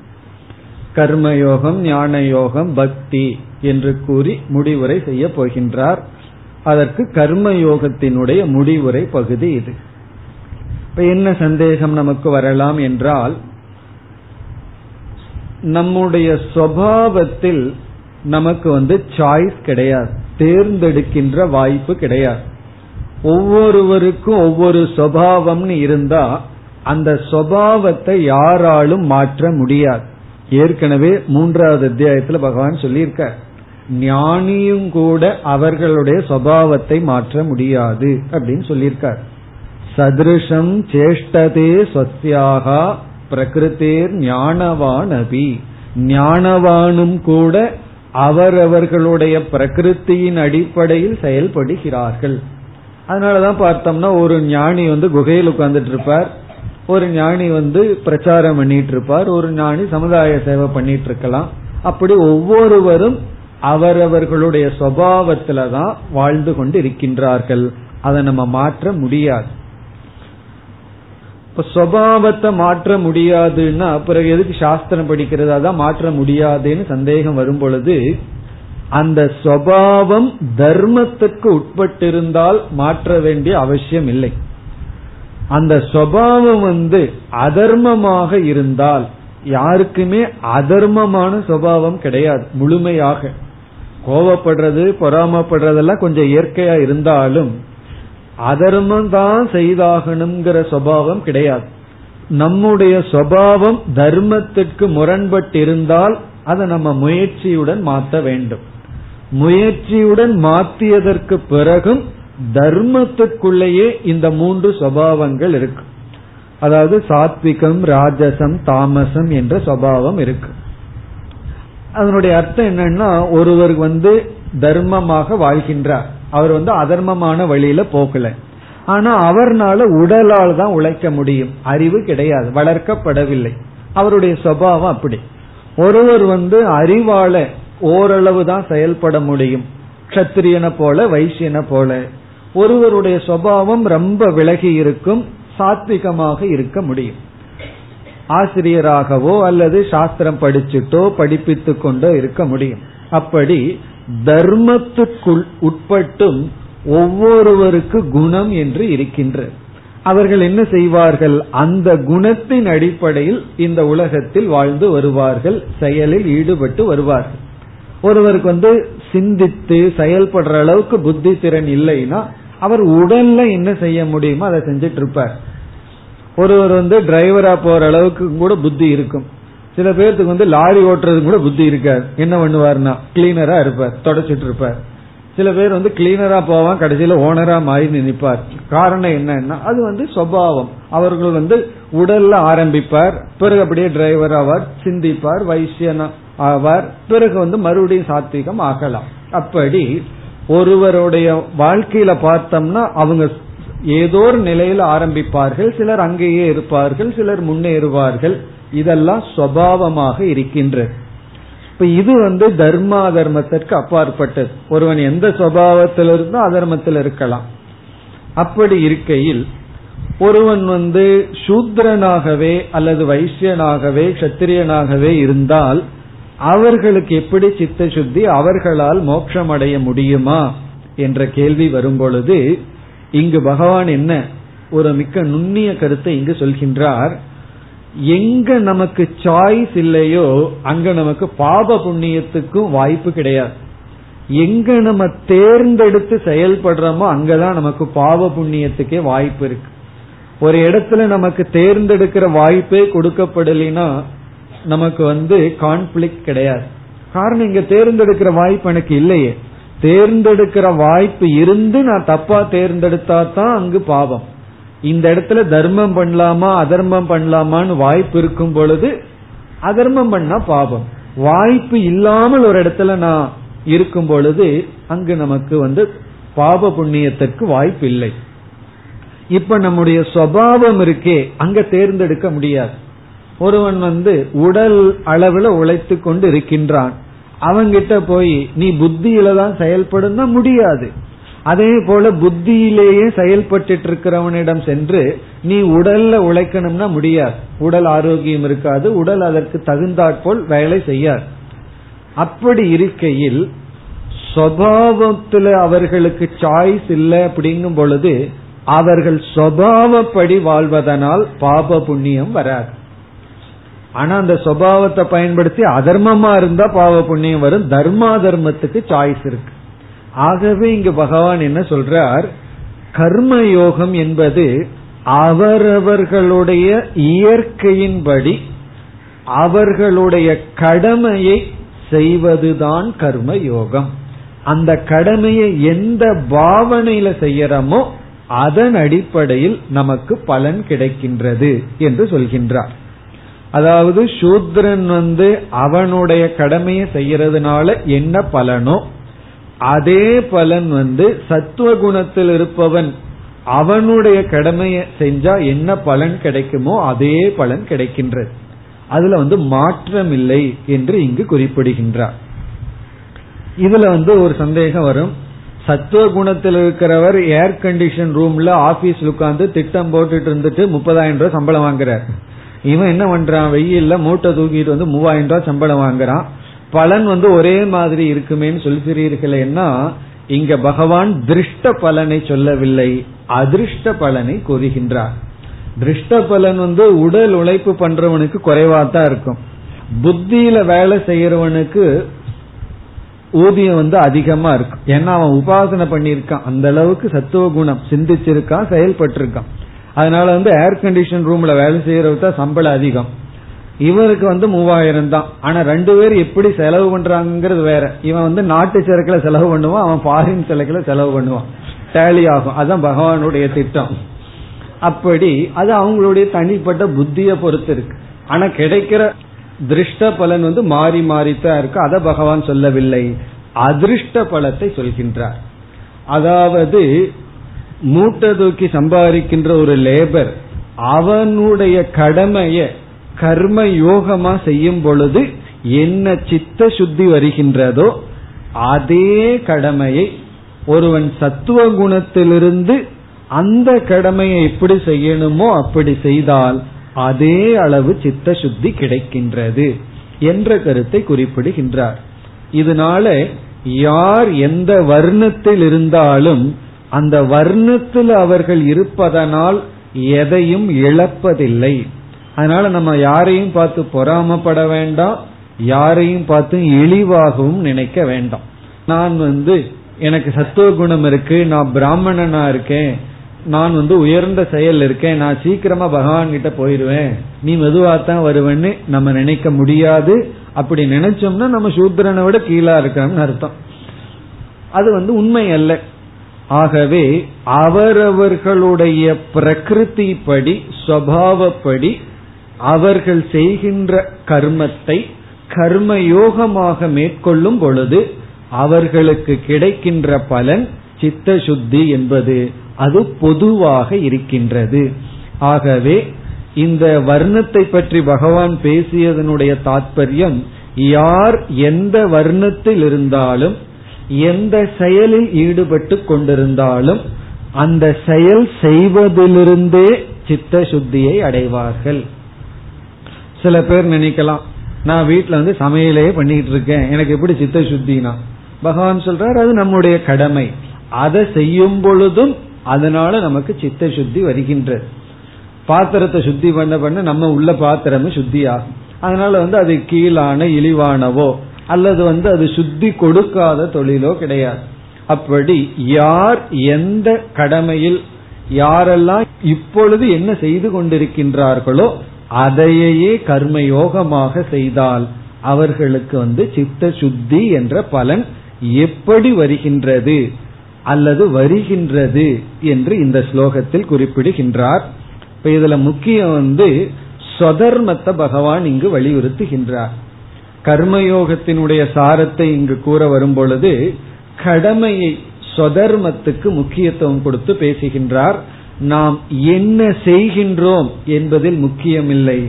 கர்மயோகம், ஞான யோகம், பக்தி என்று கூறி முடிவுரை செய்ய போகின்றார். அதற்கு கர்மயோகத்தினுடைய முடிவுரை பகுதி இது. இப்ப என்ன சந்தேகம் நமக்கு வரலாம் என்றால், நம்முடைய சுபாவத்தில் நமக்கு வந்து சாய்ஸ் கிடையாது, தேர்ந்தெடுக்கின்ற வாய்ப்பு கிடையாது. ஒவ்வொருவருக்கும் ஒவ்வொரு சுபாவம்னு இருந்தா அந்த சுபாவத்தை யாராலும் மாற்ற முடியாது. ஏற்கனவே மூன்றாவது அத்தியாயத்துல பகவான் சொல்லியிருக்கார், ஞானியும் கூட அவர்களுடைய சுபாவத்தை மாற்ற முடியாது அப்படின்னு சொல்லியிருக்கார். சதிருஷம் சேஷ்டதே ஸ்வஸ்யாக பிரகிருதேர் ஞானவான் அபி. ஞானவானும் கூட அவரவர்களுடைய பிரகிருத்தியின் அடிப்படையில் செயல்படுகிறார்கள். அதனாலதான் பார்த்தோம்னா ஒரு ஞானி வந்து குகையில் உட்கார்ந்துட்டு இருப்பார், ஒரு ஞானி வந்து பிரச்சாரம் பண்ணிட்டு இருப்பார், ஒரு ஞானி சமுதாய சேவை பண்ணிட்டு இருக்கலாம். அப்படி ஒவ்வொருவரும் அவரவர்களுடைய சுபாவத்தில்தான் வாழ்ந்து கொண்டு இருக்கின்றார்கள். அதை நம்ம மாற்ற முடியாது. இப்ப சுபாவத்தை மாற்ற முடியாதுன்னா பிறகு எதுக்கு சாஸ்திரம் படிக்கிறது? அதான் மாற்ற முடியாதுன்னு சந்தேகம் வரும் பொழுது, அந்த சுபாவம் தர்மத்துக்கு உட்பட்டிருந்தால் மாற்ற வேண்டிய அவசியம் இல்லை. அந்த சுபாவம் வந்து அதர்மமாக இருந்தால், யாருக்குமே அதர்மமான சுபாவம் கிடையாது முழுமையாக. கோபப்படுறது, பொறாமப்படுறதெல்லாம் கொஞ்சம் இயற்கையா இருந்தாலும் அதர்மம் தான் செய்தாகணுங்கிற சுபாவம் கிடையாது. நம்முடைய சுபாவம் தர்மத்திற்கு முரண்பட்டிருந்தால் அதை நம்ம முயற்சியுடன் மாற்ற வேண்டும். முயற்சியுடன் மாற்றியதற்கு பிறகும் தர்மத்துக்குள்ளேயே இந்த மூன்று சுபாவங்கள் இருக்கு. அதாவது சாத்விகம், ராஜசம், தாமசம் என்ற சுபாவம் இருக்கு. அதனுடைய அர்த்தம் என்னன்னா, ஒருவர் வந்து தர்மமாக வாழ்கின்றார், அவர் வந்து அதர்மமான வழியில போகல, ஆனா அவர்னால உடலால் தான் உழைக்க முடியும், அறிவு கிடையாது, வளர்க்கப்படவில்லை, அவருடைய சுபாவம் அப்படி. ஒருவர் வந்து அறிவால ஓரளவு தான் செயல்பட முடியும், கத்திரியனை போல வைசியனை போல. ஒருவருடைய சுபாவம் ரொம்ப விலகி இருக்கும், சாத்விகமாக இருக்க முடியும். ஆசிரியராகவோ அல்லது சாஸ்திரம் படிச்சுட்டோ படிப்பித்து கொண்டோ இருக்க முடியும். அப்படி தர்மத்துக்குள் உட்பட்டும் ஒவ்வொருவருக்கு குணம் என்று இருக்கின்ற அவர்கள் என்ன செய்வார்கள்? அந்த குணத்தின் அடிப்படையில் இந்த உலகத்தில் வாழ்ந்து வருவார்கள், செயலில் ஈடுபட்டு வருவார்கள். ஒருவருக்கு வந்து சிந்தித்து செயல்படுற அளவுக்கு புத்தி திறன் இல்லைன்னா அவர் உடல்ல என்ன செய்ய முடியுமோ அதை செஞ்சிட்டு இருப்பார். ஒருவர் வந்து டிரைவரா போற அளவுக்கு கூட புத்தி இருக்கும். சில பேர்த்துக்கு வந்து லாரி ஓட்டுறது கூட புத்தி இருக்காது. என்ன பண்ணுவார்னா கிளீனரா இருப்பார், தொடச்சிட்டு இருப்பார். சில பேர் வந்து கிளீனரா போவான், கடைசியில ஓனரா மாறி நினைப்பார். காரணம் என்னன்னா, அது வந்து சுபாவம். அவர்கள் வந்து உடல்ல ஆரம்பிப்பார், பிறகு அப்படியே டிரைவர் ஆவார், சிந்திப்பார், வைசியனா ஆவார், பிறகு வந்து மறுபடியும் சாத்விகம் ஆகலாம். அப்படி ஒருவருடைய வாழ்க்கையில பார்த்தோம்னா அவங்க ஏதோ ஒரு நிலையில ஆரம்பிப்பார்கள், சிலர் அங்கேயே இருப்பார்கள், சிலர் முன்னேறுவார்கள். இதெல்லாம் சுபாவமாக இருக்கின்றது. இப்ப இது வந்து தர்மா அதர்மத்திற்கு அப்பாற்பட்டது. ஒருவன் எந்த சுபாவத்திலிருந்தோ அதர்மத்தில் இருக்கலாம், அப்படி இருக்கையில் ஒருவன் வந்து சூத்ரனாகவே அல்லது வைசியனாகவே சத்திரியனாகவே இருந்தால் அவர்களுக்கு எப்படி சித்த சுத்தி, அவர்களால் மோட்சம் அடைய முடியுமா என்ற கேள்வி வரும்பொழுது இங்கு பகவான் என்ன ஒரு மிக்க நுண்ணிய கருத்தை இங்கு சொல்கின்றார். எங்க நமக்கு சாய்ஸ் இல்லையோ அங்க நமக்கு பாப புண்ணியத்துக்கும் வாய்ப்பு கிடையாது. எங்க நம்ம தேர்ந்தெடுத்து செயல்படுறோமோ அங்கதான் நமக்கு பாவ புண்ணியத்துக்கே வாய்ப்பு இருக்கு. ஒரு இடத்துல நமக்கு தேர்ந்தெடுக்கிற வாய்ப்பே கொடுக்கப்படலைன்னா நமக்கு வந்து கான்ஃபிளிக்ட் கிடையாது. காரணம், இங்க தேர்ந்தெடுக்கிற வாய்ப்பு எனக்கு இல்லையே. தேர்ந்தெடுக்கிற வாய்ப்பு இருந்து நான் தப்பா தேர்ந்தெடுத்தா தான் அங்கு பாவம். இந்த இடத்துல தர்மம் பண்ணலாமா அதர்மம் பண்ணலாமான்னு வாய்ப்பு இருக்கும் பொழுது அதர்மம் பண்ணா பாவம். வாய்ப்பு இல்லாமல் ஒரு இடத்துல நான் இருக்கும் பொழுது அங்கு நமக்கு வந்து பாப புண்ணியத்திற்கு வாய்ப்பு இல்லை. இப்ப நம்முடைய சுபாவம் இருக்கே, அங்க தேர்ந்தெடுக்க முடியாது. ஒருவன் வந்து உடல் அளவுல உழைத்து கொண்டு இருக்கின்றான், அவங்கிட்ட போய் நீ புத்தியில்தான் செயல்படுனா முடியாது. அதே போல புத்தியிலேயே செயல்பட்டு இருக்கிறவனிடம் சென்று நீ உடல்ல உழைக்கணும்னா முடியாது. உடல் ஆரோக்கியம் இருக்காது, உடல் அதற்கு தகுந்தாற்போல் வேலை செய்யாது. அப்படி இருக்கையில் சுபாவத்துல அவர்களுக்கு சாய்ஸ் இல்லை. அப்படிங்கும் பொழுது அவர்கள் சுபாவப்படி வாழ்வதனால் பாப புண்ணியம் வராது. ஆனா அந்த சுபாவத்தை பயன்படுத்தி அதர்மமா இருந்தா பாவ புண்ணியம் வரும். தர்மா தர்மத்துக்கு சாய்ஸ் இருக்கு. ஆகவே இங்கு பகவான் என்ன சொல்றார், கர்மயோகம் என்பது அவரவர்களுடைய இயற்கையின்படி அவர்களுடைய கடமையை செய்வதுதான் கர்ம யோகம். அந்த கடமையை எந்த பாவனையில செய்யறமோ அதன் அடிப்படையில் நமக்கு பலன் கிடைக்கின்றது என்று சொல்கின்றார். அதாவது சூத்ரன் வந்து அவனுடைய கடமையை செய்யறதுனால என்ன பலனோ அதே பலன் வந்து சத்துவகுணத்தில் இருப்பவன் அவனுடைய கடமையை செஞ்சா என்ன பலன் கிடைக்குமோ அதே பலன் கிடைக்கின்றது. அதுல வந்து மாற்றம் இல்லை என்று இங்கு குறிப்பிடுகின்றார். இதுல வந்து ஒரு சந்தேகம் வரும். சத்துவகுணத்தில் இருக்கிறவர் ஏர் கண்டிஷன் ரூம்ல ஆபீஸ்ல உட்கார்ந்து திட்டம் போட்டுட்டு இருந்துட்டு முப்பதாயிரம் ரூபாய் சம்பளம் வாங்குறார். இவன் என்ன பண்றான், வெயில்ல மூட்டை தூக்கிட்டு வந்து மூவாயிரம் ரூபாய் சம்பளம் வாங்குறான். பலன் வந்து ஒரே மாதிரி இருக்குமேன்னு சொல்கிறீர்களேன்னா இங்க பகவான் திருஷ்ட பலனை சொல்லவில்லை, அதிருஷ்ட பலனை கூறுகின்றார். திருஷ்ட பலன் வந்து உடல் உழைப்பு பண்றவனுக்கு குறைவாதான் இருக்கும். புத்தியில வேலை செய்யறவனுக்கு ஊதியம் வந்து அதிகமா இருக்கும். ஏன்னா அவன் உபாசனை பண்ணியிருக்கான், அந்த அளவுக்கு சத்துவ குணம் சிந்திச்சிருக்கான், செயல்பட்டு இருக்கான். அதனால வந்து ஏர் கண்டிஷன் ரூம்ல வேலை செய்யறவங்க சம்பளம் அதிகம். இவருக்கு வந்து மூவாயிரம் தான். ஆனா ரெண்டு பேர் எப்படி செலவு பண்றாங்கிறது வேற. இவன் வந்து நாட்டு சரக்குல செலவு பண்ணுவான், அவன் ஃபாரின் சரக்குல செலவு பண்ணுவான், டேலி ஆகும். அதான் பகவானுடைய திட்டம். அப்படி அது அவங்களுடைய தனிப்பட்ட புத்தியை பொறுத்து இருக்கு. ஆனா கிடைக்கிற திருஷ்ட பலன் வந்து மாறி மாறித்தான் இருக்கு. அத பகவான் சொல்லவில்லை, அதிருஷ்ட பலத்தை சொல்கின்றார். அதாவது மூட்டை தூக்கி சம்பாதிக்கின்ற ஒரு லேபர் அவனுடைய கடமையை கர்ம யோகமா செய்யும் பொழுது என்ன சித்த சுத்தி வருகின்றதோ அதே கடமையை ஒருவன் சத்துவ குணத்திலிருந்து அந்த கடமையை எப்படி செய்யணுமோ அப்படி செய்தால் அதே அளவு சித்த சுத்தி கிடைக்கின்றது என்ற கருத்தை குறிப்பிடுகின்றார். இதனால யார் எந்த வர்ணத்தில் இருந்தாலும் அந்த வர்ணத்தில் அவர்கள் இருப்பதனால் எதையும் இழப்பதில்லை. அதனால நம்ம யாரையும் பார்த்து பொறாமப்பட வேண்டாம், யாரையும் பார்த்து இழிவாகவும் நினைக்க வேண்டாம். நான் வந்து எனக்கு சத்துவ குணம் இருக்கு, நான் பிராமணனா இருக்கேன், நான் வந்து உயர்ந்த செயல் இருக்கேன், நான் சீக்கிரமா பகவான் கிட்ட போயிருவேன், நீ மெதுவாத்தான் வருவேன்னு நம்ம நினைக்க முடியாது. அப்படி நினைச்சோம்னா நம்ம சூத்ரனை விட கீழா இருக்கிறோம்னு அர்த்தம். அது வந்து உண்மை அல்ல. ஆகவே அவரவர்களுடைய பிரகிருதி படி சுபாவப்படி அவர்கள் செய்கின்ற கர்மத்தை கர்மயோகமாக மேற்கொள்ளும் பொழுது அவர்களுக்கு கிடைக்கின்ற பலன் சித்த சுத்தி என்பது அது பொதுவாக இருக்கின்றது. ஆகவே இந்த வர்ணத்தை பற்றி பகவான் பேசியதனுடைய தாற்பயம் யார் எந்த வர்ணத்தில் இருந்தாலும் எந்த செயலில் ஈடுபட்டு கொண்டிருந்தாலும் அந்த செயல் செய்வதிலிருந்தே சித்த சுத்தியை அடைவார்கள். சில பேர் நினைக்கலாம், நான் வீட்டுல வந்து சமையலே பண்ணிட்டு இருக்கேன், எனக்கு எப்படி சித்த சுத்தினா? பகவான் சொல்றார், அது நம்முடைய கடமை, அதை செய்யும் பொழுதும் அதனால நமக்கு சித்த சுத்தி வருகின்றது. பாத்திரத்தை சுத்தி பண்ண பண்ண நம்ம உள்ள பாத்திரமும் சுத்தி ஆகும். அதனால வந்து அது கீழான இழிவானவோ அல்லது வந்து அது சுத்தி கொடுக்காத தொழிலோ கிடையாது. அப்படி யார் எந்த கடமையில் யாரெல்லாம் இப்பொழுது என்ன செய்து கொண்டிருக்கின்றார்களோ அதையே கர்மயோகமாக செய்தால் அவர்களுக்கு வந்து சித்த சுத்தி என்ற பலன் எப்படி வருகின்றது அல்லது வருகின்றது என்று இந்த ஸ்லோகத்தில் குறிப்பிடுகின்றார். இப்ப இதுல முக்கியம் வந்து ஸ்வதர்மத்தை பகவான் இங்கு வலியுறுத்துகின்றார். கர்மயோகத்தினுடைய சாரத்தை இங்கு கூற வரும் பொழுது கடமையை ஸ்வதர்மத்துக்கு முக்கியத்துவம் கொடுத்து பேசுகின்றார். நாம் என்ன செய்கின்றோம் என்பதில் முக்கியமில்லை,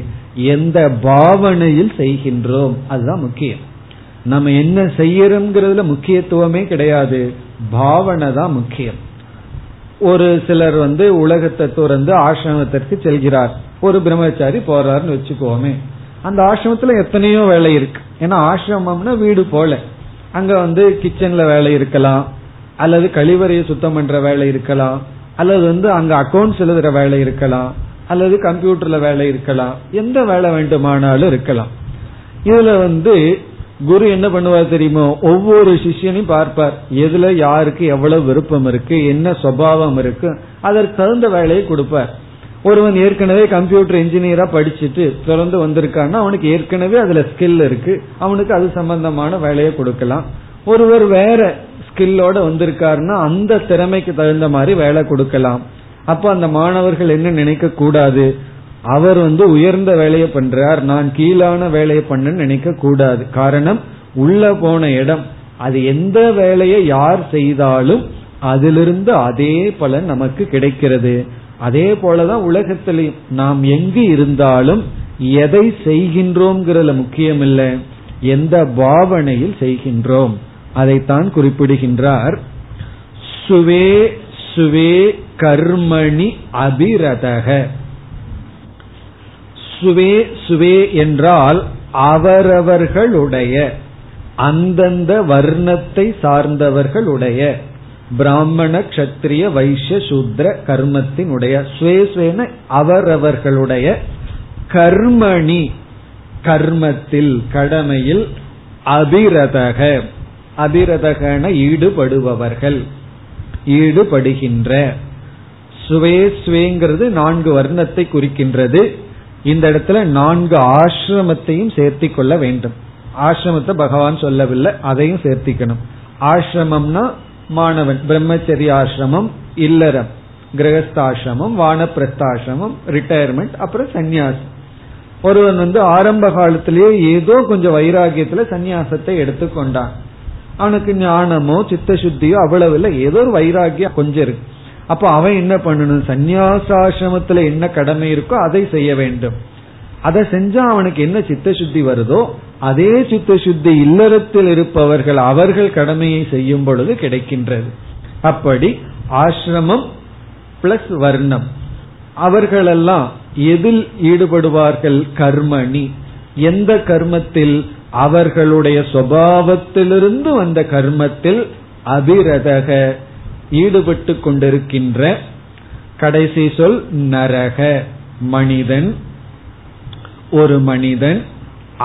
எந்த பாவனையில் செய்கின்றோம் அதுதான் முக்கியம். நம்ம என்ன செய்யறோம்ங்கிறதுல முக்கியத்துவமே கிடையாது, பாவனை தான் முக்கியம். ஒரு சிலர் வந்து உலகத்தை துறந்து ஆசிரமத்திற்கு செல்கிறார், ஒரு பிரம்மச்சாரி போறாருன்னு வச்சுக்கோமே, அந்த ஆசிரமத்துல எத்தனையோ வேலை இருக்கு. ஏன்னா ஆசிரமம்னா வீடு போல, அங்க வந்து கிச்சன்ல வேலை இருக்கலாம், அல்லது கழிவறையை சுத்தம் பண்ற வேலை இருக்கலாம், அல்லது வந்து அங்க அக்கௌண்ட்ஸ் எழுதுற வேலை இருக்கலாம், அல்லது கம்ப்யூட்டர்ல வேலை இருக்கலாம், எந்த வேலை வேண்டுமானாலும் இருக்கலாம். இதுல வந்து குரு என்ன பண்ணுவார் தெரியுமோ, ஒவ்வொரு சிஷ்யனையும் பார்ப்பார், எதுல யாருக்கு எவ்வளவு விருப்பம் இருக்கு, என்ன சுபாவம் இருக்கு, அதற்கு தகுந்த வேலையை கொடுப்பார். ஒருவன் ஏற்கனவே கம்ப்யூட்டர் இன்ஜினியரா படிச்சுட்டு தொடர்ந்து வந்திருக்கான்னா அவனுக்கு ஏற்கனவே அதுல ஸ்கில் இருக்கு, அவனுக்கு அது சம்பந்தமான வேலையை கொடுக்கலாம். ஒருவர் வேற ஸ்கில்லோட வந்திருக்காருன்னா அந்த திறமைக்கு தகுந்த மாதிரி வேலை கொடுக்கலாம். அப்ப அந்த மாணவர்கள் என்ன நினைக்க கூடாது, அவர் வந்து உயர்ந்த வேலையை பண்றார், நான் கீழான வேலையை பண்ண நினைக்க கூடாது. காரணம், உள்ள போன இடம் அது எந்த வேலையை யார் செய்தாலும் அதிலிருந்து அதே பலன் நமக்கு கிடைக்கிறது. அதே போலதான் உலகத்திலையும் நாம் எங்கு இருந்தாலும் எதை செய்கின்றோம்ங்கிறதுல முக்கியம் இல்லை, எந்த பாவனையில் செய்கின்றோம் அதைத்தான் குறிப்பிடுகின்றார். சுவே சுவே கர்மணி அபிரதக. சுவே சுவே என்றால் அவரவர்களுடைய, அந்தந்த வர்ணத்தை சார்ந்தவர்களுடைய, பிராமண கஷத்திரிய வைசிய சூத்ர கர்மத்தினுடைய, சுவே சுவேன அவரவர்களுடைய, கர்மணி கர்மத்தில் கடமையில், அபிரதக அபிரதகன ஈடுபடுபவர்கள் ஈடுபடுகின்ற. சுவே சுவேங்கிறது நான்கு வர்ணத்தை குறிக்கின்றது. இந்த இடத்துல நான்கு ஆசிரமத்தையும் சேர்த்தி கொள்ள வேண்டும். ஆசிரமத்தை பகவான் சொல்லவில்லை, அதையும் சேர்த்திக்கணும். ஆசிரமம்னா மாணவன், பிரம்மச்சரிய ஆசிரமம், இல்லறம், கிரகஸ்தாசிரமம், வானப்பிரஸ்தாசிரமம், ரிட்டையர்மெண்ட், அப்புறம் சந்நியாசம். ஒருவன் வந்து ஆரம்ப காலத்திலேயே ஏதோ கொஞ்சம் வைராகியத்துல சந்நியாசத்தை எடுத்துக்கொண்டான், அவனுக்கு ஞானமோ சித்த சுத்தியோ அவ்வளவு இல்லை, ஏதோ ஒரு வைராகியம் கொஞ்சம் இருக்கு. அப்ப அவன் என்ன பண்ணணும், சந்நியாசாசிரமத்துல என்ன கடமை இருக்கோ அதை செய்ய வேண்டும். அதை செஞ்சா அவனுக்கு என்ன சித்த சுத்தி வருதோ அதே சித்த சுத்தி இல்லறத்தில் இருப்பவர்கள் அவர்கள் கடமையை செய்யும் பொழுது கிடைக்கின்றது. அப்படி ஆசிரமம் பிளஸ் வர்ணம், அவர்களெல்லாம் எதில் ஈடுபடுவார்கள், கர்மணி, எந்த கர்மத்தில், அவர்களுடைய சுபாவத்திலிருந்து வந்த கர்மத்தில் அபிரதக ஈடுபட்டு கொண்டிருக்கின்ற. கடைசி சொல் நரக, மனிதன், ஒரு மனிதன்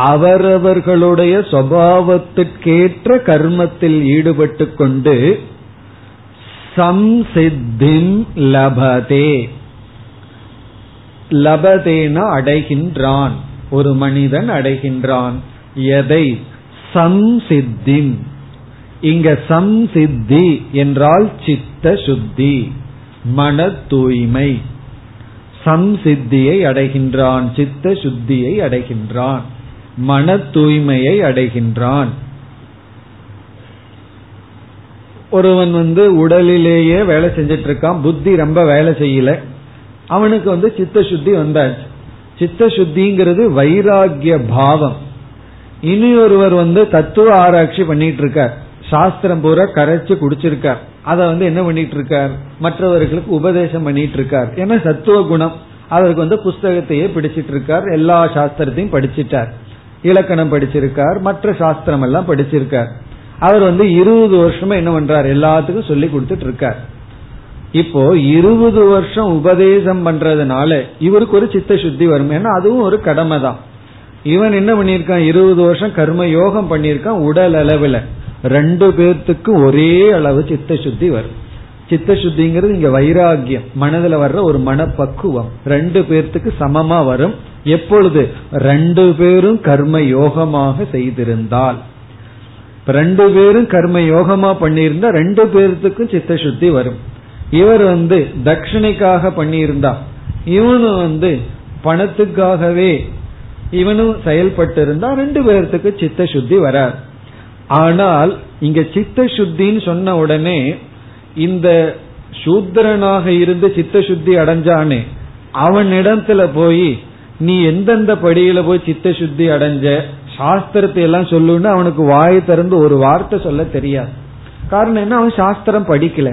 அவரவர்களுடைய சுபாவத்திற்கேற்ற கர்மத்தில் ஈடுபட்டு கொண்டு சம்சித்திம் லபதே, லபதேன அடைகின்றான், ஒரு மனிதன் அடைகின்றான் எதை, சம்சித்திம். இங்க சம்சித்தி என்றால் சித்த சுத்தி, மன தூய்மை. சம்சித்தியை அடைகின்றான், சித்த சுத்தியை அடைகின்றான், மன தூய்மையை அடைகின்றான். ஒருவன் வந்து உடலிலேயே வேலை செஞ்சிட்டு இருக்கான், புத்தி ரொம்ப வேலை செய்யல, அவனுக்கு வந்து சித்த சுத்தி வந்தாச்சு. சித்த சுத்திங்கிறது வைராகிய பாவம். இனி ஒருவர் வந்து தத்துவ ஆராய்ச்சி பண்ணிட்டு இருக்கார், சாஸ்திரம் பூரா கரைச்சு குடிச்சிருக்கார், அதை வந்து என்ன பண்ணிட்டு இருக்கார், மற்றவர்களுக்கு உபதேசம் பண்ணிட்டு இருக்கார். ஏன்னா சத்துவ குணம், அதற்கு வந்து புஸ்தகத்தையே பிடிச்சிட்டு இருக்கார், எல்லா சாஸ்திரத்தையும் படிச்சிட்டார், இலக்கணம் படிச்சிருக்கார், மற்ற சாஸ்திரம் எல்லாம் படிச்சிருக்கார். அவர் வந்து இருபது வருஷமா என்ன பண்றார், எல்லாத்துக்கும் சொல்லி கொடுத்துட்டு இருக்கார். இப்போ இருபது வருஷம் உபதேசம் பண்றதுனால இவருக்கு ஒரு சித்த சுத்தி வரும், ஏன்னா அதுவும் ஒரு கடமை தான். இவன் என்ன பண்ணிருக்கான், இருபது வருஷம் கர்ம யோகம் பண்ணிருக்கான், உடல் அளவுல ரெண்டு பேர்த்துக்கு ஒரே அளவு சித்த சுத்தி வரும். சித்த சுத்திங்கிறது இங்க வைராகியம், மனதுல வர்ற ஒரு மனப்பக்குவம், ரெண்டு பேர்த்துக்கு சமமா வரும். எப்பொழுது ரெண்டு பேரும் கர்ம யோகமாக செய்திருந்தால், ரெண்டு பேரும் கர்ம யோகமா பண்ணியிருந்தா ரெண்டு பேர்த்துக்கும் சித்த சுத்தி வரும். இவர் வந்து தட்சிணைக்காக பண்ணியிருந்தா, இவனு வந்து பணத்துக்காகவே இவனும் செயல்பட்டு இருந்தா ரெண்டு பேர்த்துக்கு சித்த சுத்தி வராது. ஆனால் இங்க சித்த சுத்தின்னு சொன்ன உடனே இந்த சூத்திரனாக இருந்து சித்த சுத்தி அடைஞ்சானே அவனிடத்துல போய் நீ எந்தெந்த படியில போய் சித்த சுத்தி அடைஞ்ச சாஸ்திரத்தை எல்லாம் சொல்லுன்னு அவனுக்கு வாய் திறந்து ஒரு வார்த்தை சொல்ல தெரியாது. காரணம் என்ன, அவன் சாஸ்திரம் படிக்கல,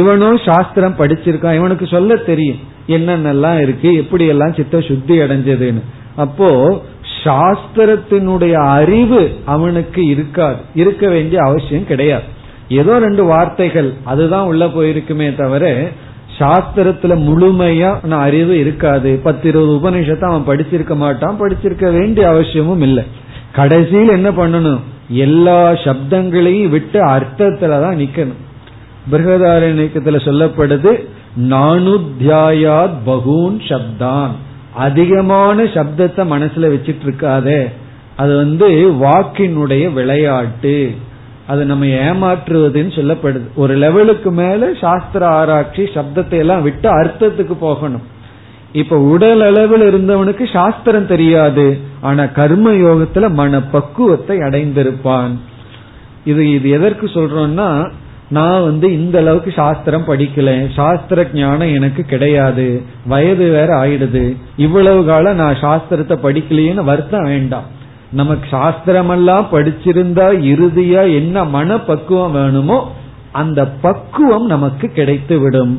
இவனும் சாஸ்திரம் படிச்சிருக்கான், இவனுக்கு சொல்ல தெரியும் என்னென்னலாம் இருக்கு, எப்படி எல்லாம் சித்த சுத்தி அடைஞ்சதுன்னு. அப்போ சாஸ்திரத்தினுடைய அறிவு அவனுக்கு இருக்காது, இருக்க வேண்டிய அவசியம் கிடையாது. ஏதோ ரெண்டு வார்த்தைகள் அதுதான் உள்ள போயிருக்குமே தவிர சாஸ்திரத்துல முழுமையான அறிவு இருக்காது. பத்து இருபது உபநிஷத்தை அவன் படிச்சிருக்க மாட்டான், படிச்சிருக்க வேண்டிய அவசியமும் இல்லை. கடைசியில் என்ன பண்ணணும், எல்லா சப்தங்களையும் விட்டு அர்த்தத்துலதான் நிக்கணும். பிருகதாரண்யத்துல சொல்லப்படுது, நானுத்யாயாத் பகூன் சப்தான், அதிகமான சப்தத்தை மனசுல வச்சிட்டு இருக்காதே, அது வந்து வாக்கினுடைய விளையாட்டு, அது நம்ம ஏமாற்றுவதுன்னு சொல்லப்படுது. ஒரு லெவலுக்கு மேல சாஸ்திர ஆராய்ச்சி சப்தத்தை எல்லாம் விட்டு அர்த்தத்துக்கு போகணும். இப்ப உடல் அளவில் இருந்தவனுக்கு சாஸ்திரம் தெரியாது, ஆனா கர்ம யோகத்துல மன பக்குவத்தை அடைந்திருப்பான். இது இது எதற்கு சொல்றோம்னா, நான் வந்து இந்த அளவுக்கு சாஸ்திரம் படிக்கல, சாஸ்திர ஞானம் எனக்கு கிடையாது, வயது வேற ஆயிடுது, இவ்வளவு காலம் நான் சாஸ்திரத்தை படிக்கலையேன்னு வருத்தம் வேண்டாம். நமக்கு சாஸ்திரமெல்லாம் படிச்சிருந்தா இறுதியா என்ன மன பக்குவம் வேணுமோ அந்த பக்குவம் நமக்கு கிடைத்து விடும்.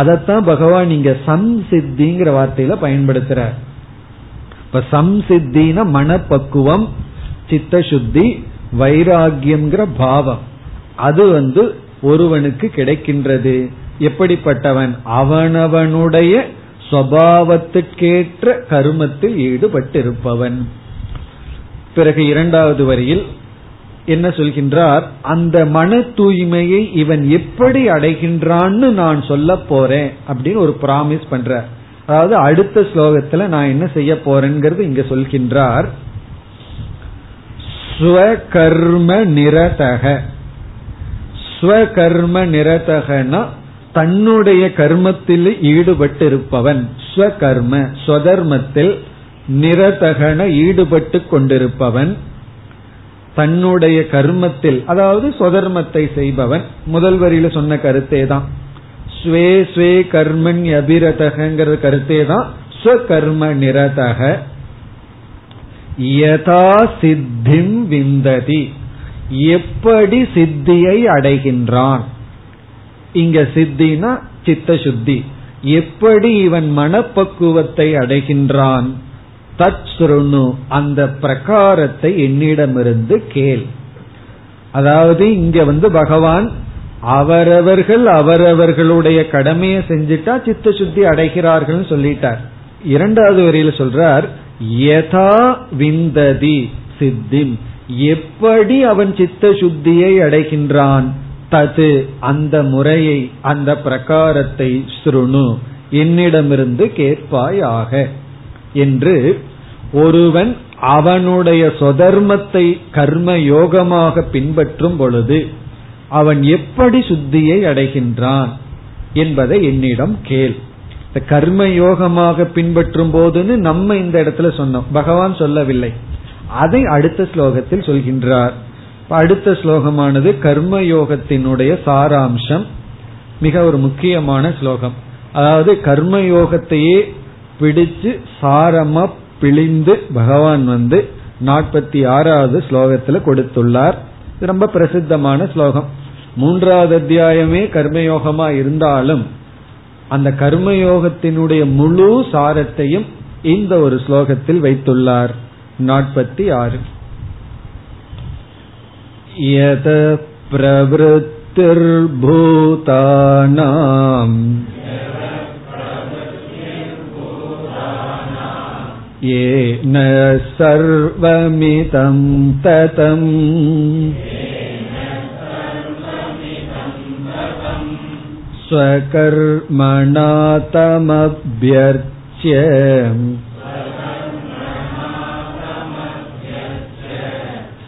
அதத்தான் பகவான் இங்க சம்சித்திங்கிற வார்த்தையில பயன்படுத்துறார். இப்ப சம்சித்தின மனப்பக்குவம், சித்த சுத்தி, வைராகியம்ங்கிற பாவம், அது வந்து ஒருவனுக்கு கிடைக்கின்றது. எப்படிப்பட்டவன், அவனவனுடைய சுபாவத்திற்கேற்ற கர்மத்தில் ஈடுபட்டிருப்பவன். பிறகு இரண்டாவது வரியில் என்ன சொல்கின்றார், அந்த மன தூய்மையை இவன் எப்படி அடைகின்றான்னு நான் சொல்ல போறேன் அப்படின்னு ஒரு பிராமிஸ் பண்றார். அதாவது அடுத்த ஸ்லோகத்துல நான் என்ன செய்ய போறேங்கிறது இங்க சொல்கின்றார். ஸ்வகர்ம நிரதக, ஸ்வகர்ம நிரதகனா தன்னுடைய கர்மத்தில் ஈடுபட்டு இருப்பவன், ஸ்வகர்ம ஸ்வதர்மத்தில், நிரதகன ஈடுபட்டு கொண்டிருப்பவன், தன்னுடைய கர்மத்தில் அதாவது ஸ்வதர்மத்தை செய்பவன். முதல் வரியில சொன்ன கருத்தே தான், ஸ்வே ஸ்வே கர்மன் அபிரதகங்கிற கருத்தே தான் ஸ்வகர்ம நிரதக. யதா சித்திம் விந்ததி, எப்படி சித்தியை அடைகின்றான், இங்க சித்தினா சித்த சுத்தி, எப்படி இவன் மனப்பக்குவத்தை அடைகின்றான், தத் சுருணு, அந்த பிரகாரத்தை என்னிடமிருந்து கேள். அதாவது இங்க வந்து பகவான் அவரவர்கள் அவரவர்களுடைய கடமையை செஞ்சுட்டா சித்த சுத்தி அடைகிறார்கள் சொல்லிட்டார். இரண்டாவது வரியில சொல்றார், யதா விந்ததி சித்திம், எப்படி அவன் சித்த சுத்தியை அடைகின்றான், தது அந்த முறையை அந்த பிரகாரத்தை சுருணு என்னிடமிருந்து கேட்பாயாக என்று. ஒருவன் அவனுடைய சொதர்மத்தை கர்ம யோகமாக பின்பற்றும் பொழுது அவன் எப்படி சுத்தியை அடைகின்றான் என்பதை என்னிடம் கேள். இந்த கர்ம யோகமாக பின்பற்றும் போதுன்னு நம்ம இந்த இடத்துல சொன்னோம், பகவான் சொல்லவில்லை, அதை அடுத்த ஸ்லோகத்தில் சொல்கின்றார். அடுத்த ஸ்லோகமானது கர்மயோகத்தினுடைய சாராம்சம், மிக ஒரு முக்கியமான ஸ்லோகம். அதாவது கர்மயோகத்தையே பிடிச்சு சாரமா பிழிந்து பகவான் வந்து நாற்பத்தி ஆறாவது ஸ்லோகத்துல கொடுத்துள்ளார். ரொம்ப பிரசித்தமான ஸ்லோகம், மூன்றாவது அத்தியாயமே கர்மயோகமா இருந்தாலும் அந்த கர்மயோகத்தினுடைய முழு சாரத்தையும் இந்த ஒரு ஸ்லோகத்தில் வைத்துள்ளார். நாற்பத்தி ஆறு. பிரவருத்திர்பூதானாம் ஏன சர்வமிதம் ததம் ஸ்வகர்மணா தமப்யர்ச்ய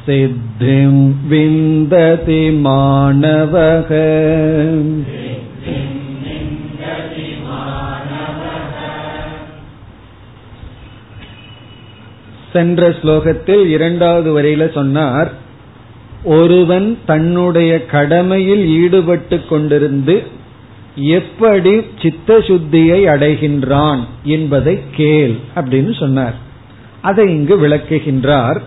சித்திம் விந்ததி மானவஹ. சென்ற ஸ்லோகத்தில் இரண்டாவது வரையில சொன்னார், ஒருவன் தன்னுடைய கடமையில் ஈடுபட்டு கொண்டிருந்து எப்படி சித்த சுத்தியை அடைகின்றான் என்பதை கேள் அப்படின்னு சொன்னார். அதை இங்கு விளக்குகின்றார்.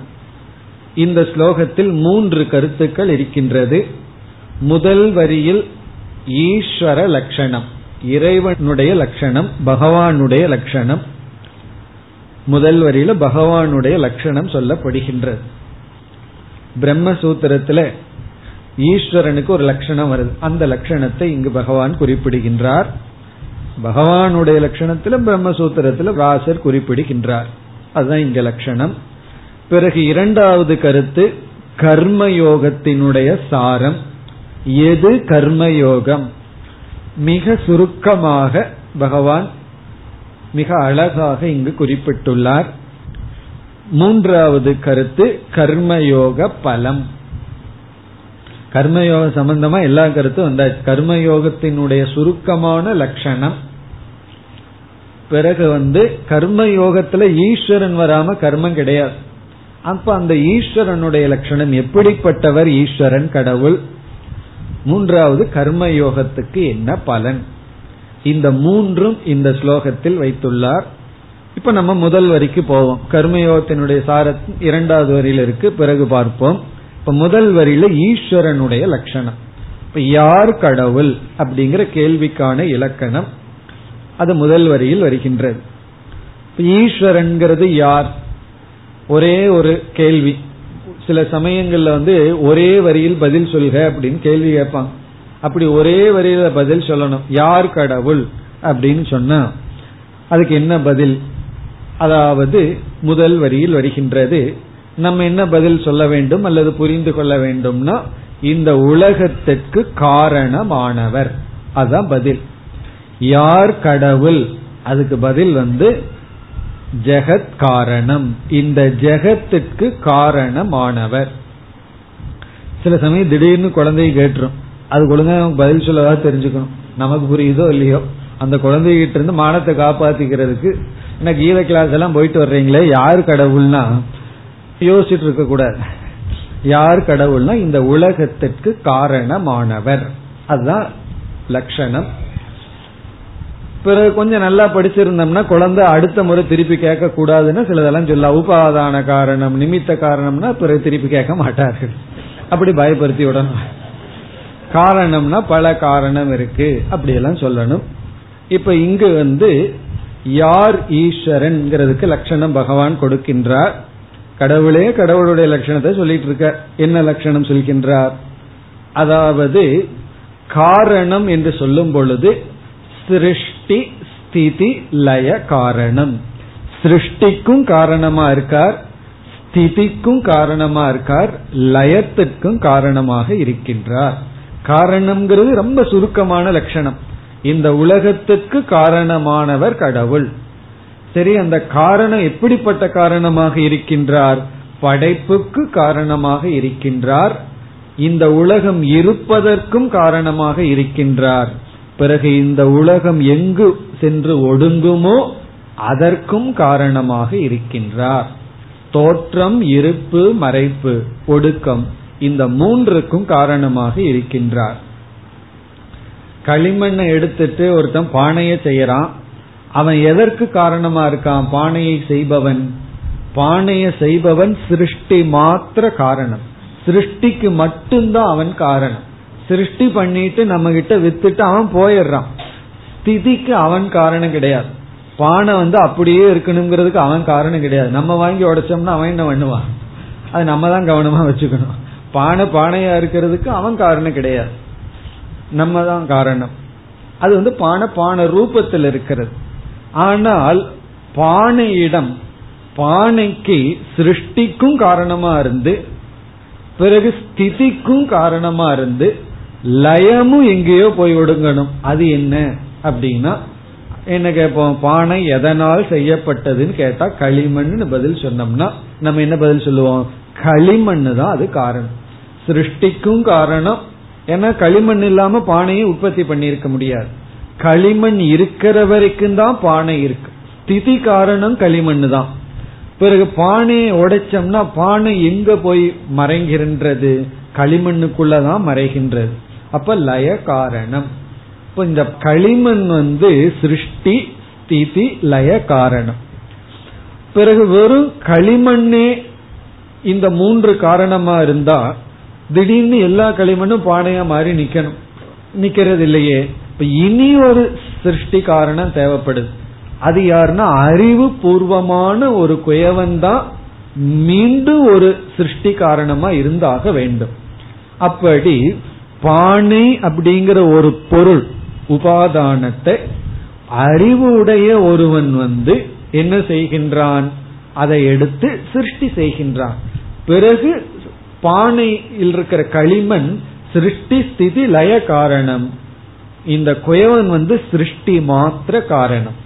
இந்த ஸ்லோகத்தில் மூன்று கருத்துக்கள் இருக்கின்றது. முதல் வரியில் ஈஸ்வர லட்சணம், இறைவனுடைய லட்சணம், பகவானுடைய லட்சணம். முதல் வரியில பகவானுடைய லட்சணம் சொல்லப்படுகின்றது. பிரம்மசூத்திரத்துல ஈஸ்வரனுக்கு ஒரு லட்சணம் வருது, அந்த லட்சணத்தை இங்கு பகவான் குறிப்பிடுகின்றார். பகவானுடைய லட்சணத்துல பிரம்மசூத்திரத்துல வியாசர் குறிப்பிடுகின்றார், அதுதான் இங்க லட்சணம். பிறகு இரண்டாவது கருத்து கர்மயோகத்தினுடைய சாரம், எது கர்மயோகம். மிக சுருக்கமாக பகவான் மிக அழகாக இங்கு குறிப்பிட்டுள்ளார். மூன்றாவது கருத்து கர்மயோக பலம். கர்மயோக சம்பந்தமா எல்லா கருத்தும் அந்த கர்மயோகத்தினுடைய சுருக்கமான லட்சணம். பிறகு வந்து கர்மயோகத்துல ஈஸ்வரன் வராம கர்மம் கிடையாது. அப்ப அந்த ஈஸ்வரனுடைய லட்சணம், எப்படிப்பட்டவர் ஈஸ்வரன் கடவுள். மூன்றாவது கர்மயோகத்துக்கு என்ன பலன். இந்த மூன்றும் இந்த ஸ்லோகத்தில் வைத்துள்ளார். இப்ப நம்ம முதல் வரிக்கு போவோம். கர்மயோகத்தினுடைய சாரத் இரண்டாவது வரியில இருக்கு, பிறகு பார்ப்போம். இப்ப முதல் வரியில ஈஸ்வரனுடைய லட்சணம். இப்ப யார் கடவுள் அப்படிங்கிற கேள்விக்கான இலக்கணம் அது முதல் வரியில் வருகின்றது. ஈஸ்வரன்கிறது யார், ஒரே ஒரு கேள்வி. சில சமயங்கள்ல வந்து ஒரே வரியில் பதில் சொல்க அப்படின்னு கேள்வி கேட்பாங்க. அப்படி ஒரே வரியில பதில் சொல்லணும் யார் கடவுள் அப்படின்னு சொன்னா அதுக்கு என்ன பதில், அதாவது முதல் வரியில் வருகின்றது. நம்ம என்ன பதில் சொல்ல வேண்டும் அல்லது புரிந்து கொள்ள வேண்டும்னா, இந்த உலகத்திற்கு காரணமானவர், அதான் பதில். யார் கடவுள் அதுக்கு பதில் வந்து ஜெகத் காரணம், இந்த ஜெகத்துக்கு காரணமானவர். சில சமயம் திடீர்னு குழந்தைய கேட்டுரும், அது குழந்தை பதில் சொல்லவா தெரிஞ்சுக்கணும், நமக்கு புரியுதோ இல்லையோ. அந்த குழந்தைகிட்ட இருந்து மானத்தை காப்பாத்திக்கிறதுக்கு, ஏன்னா கீத கிளாஸ் எல்லாம் போயிட்டு வர்றீங்களே, யார் கடவுள்னா யோசிச்சுட்டு இருக்க கூடாது. யார் கடவுள்னா இந்த உலகத்திற்கு காரணமானவர், அதுதான் லட்சணம். பிறகு கொஞ்சம் நல்லா படிச்சிருந்தோம்னா குழந்தை அடுத்த முறை திருப்பி கேட்க கூடாதுன்னு சிலதெல்லாம் சொல்ல, உபாதான காரணம் நிமித்த காரணம்னா பிறகு திருப்பி கேட்க மாட்டார்கள், அப்படி பயப்படுத்தி விடணும். காரணம்னா பல காரணம் இருக்கு, அப்படியெல்லாம் சொல்லணும். இப்ப இங்கு வந்து யார் ஈஸ்வரன் லட்சணம் பகவான் கொடுக்கின்றார். கடவுளே கடவுளுடைய லட்சணத்தை சொல்லிட்டு இருக்க, என்ன லட்சணம் சொல்கின்றார், அதாவது காரணம் என்று சொல்லும் பொழுது சிருஷ்டி ஸ்திதி லய காரணம். சிருஷ்டிக்கும் காரணமா இருக்கார், ஸ்திதிக்கும் காரணமா இருக்கார், லயத்திற்கும் காரணமாக இருக்கின்றார். காரணம்ங்கிறது ரொம்ப சுருக்கமான லட்சணம், இந்த உலகத்துக்கு காரணமானவர் கடவுள். சரி, அந்த காரணம் எப்படிப்பட்ட காரணமாக இருக்கின்றார், படைப்புக்கு காரணமாக இருக்கின்றார், இந்த உலகம் இருப்பதற்கும் காரணமாக இருக்கின்றார், பிறகு இந்த உலகம் எங்கு சென்று ஒடுங்குமோ அதற்கும் காரணமாக இருக்கின்றார். தோற்றம், இருப்பு, மறைப்பு, ஒடுக்கம், இந்த மூன்றுக்கும் காரணமாக இருக்கின்றார். களிமண்ணை எடுத்துட்டு ஒருத்தன் பானையை செய்யறான், அவன் எதற்கு காரணமா இருக்கான், பானையை செய்பவன். பானையை செய்பவன் சிருஷ்டி மாத்திர காரணம், சிருஷ்டிக்கு மட்டும்தான் அவன் காரணம். சிருஷ்டி பண்ணிட்டு நம்ம கிட்ட வித்துட்டு அவன் போயிடுறான். ஸ்திதிக்கு அவன் காரணம் கிடையாது. பானை வந்து அப்படியே இருக்கணுங்கிறதுக்கு அவன் காரணம் கிடையாது. நம்ம வாங்கி உடைச்சோம்னா அவன் என்ன பண்ணுவான்? அது நம்ம தான் கவனமா வச்சுக்கணும். பானை பானையா இருக்கிறதுக்கு அவன் காரணம் கிடையாது, நம்ம தான் காரணம். அது வந்து பானை பானை ரூபத்தில் இருக்கிறது. ஆனால் பானையிடம், பானைக்கு சிருஷ்டிக்கும் காரணமா இருந்து பிறகு ஸ்திதிக்கும் காரணமா இருந்து லயமும் எங்கேயோ போய் ஒடுங்கணும். அது என்ன அப்படின்னா என்ன கேட்போம்? பானை எதனால் செய்யப்பட்டதுன்னு கேட்டா களிமண் பதில் சொன்னோம்னா நம்ம என்ன பதில் சொல்லுவோம்? களிமண் தான் அது காரணம், சிருஷ்டிக்கும் காரணம். ஏன்னா களிமண் இல்லாம பானையை உற்பத்தி பண்ணிருக்க முடியாது. களிமண் இருக்கிற வரைக்கும் தான் பானை இருக்கு. ஸ்திதி காரணம் களிமண் தான். பிறகு பானையை உடைச்சோம்னா பானை எங்க போய் மறைகின்றது? களிமண்ணுக்குள்ளதான் மறைகின்றது. அப்ப லய காரணம். இப்ப இந்த களிமண் வந்து சிருஷ்டி ஸ்திதி லய காரணம். பிறகு வெறும் களிமண்ணே இந்த மூன்று காரணமா இருந்தா திடீர்னு எல்லா களிமண்ணும் பானையா மாறி நிக்கணும், நிக்கிறது இல்லையே. இப்ப இனி ஒரு சிருஷ்டி காரணம் தேவைப்படுது. அது யாருன்னா அறிவு பூர்வமான ஒரு குயவன் தான் மீண்டும் ஒரு சிருஷ்டி காரணமா இருந்தாக வேண்டும். அப்படி பானை அப்படிங்கிற ஒரு பொருள் உபாதானத்தை அறிவு உடைய ஒருவன் வந்து என்ன செய்கின்றான்? அதை எடுத்து சிருஷ்டி செய்கின்றான். பிறகு பானையில் இருக்கிற களிமண் சிருஷ்டி ஸ்திதி லய காரணம். இந்த குயவன் வந்து சிருஷ்டி மாத்திர காரணம்.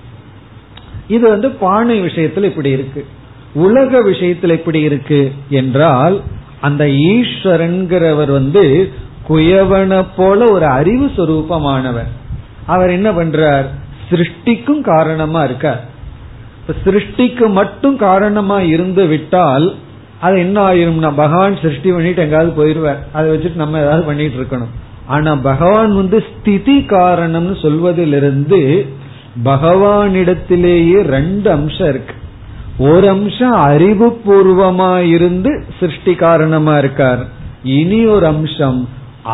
இது வந்து பானை விஷயத்துல இப்படி இருக்கு. உலக விஷயத்துல இப்படி இருக்கு என்றால் அந்த ஈஸ்வரன்கிறவர் வந்து குயவனை போல ஒரு அறிவு சொரூபமானவர். அவர் என்ன பண்றார்? சிருஷ்டிக்கும் காரணமா இருக்கார். சிருஷ்டிக்கு மட்டும் காரணமா இருந்து விட்டால் அது என்ன ஆயிரும்னா பகவான் சிருஷ்டி பண்ணிட்டு எங்காவது போயிருவார், அதை வச்சுட்டு நம்ம ஏதாவது பண்ணிட்டு இருக்கணும். ஆனா பகவான் வந்து ஸ்திதி காரணம்னு சொல்வதிலிருந்து பகவானிடத்திலேயே ரெண்டு அம்சம் இருக்கு. ஒரு அம்சம் அறிவு பூர்வமா இருந்து சிருஷ்டி காரணமா இருக்கார். இனி ஒரு அம்சம்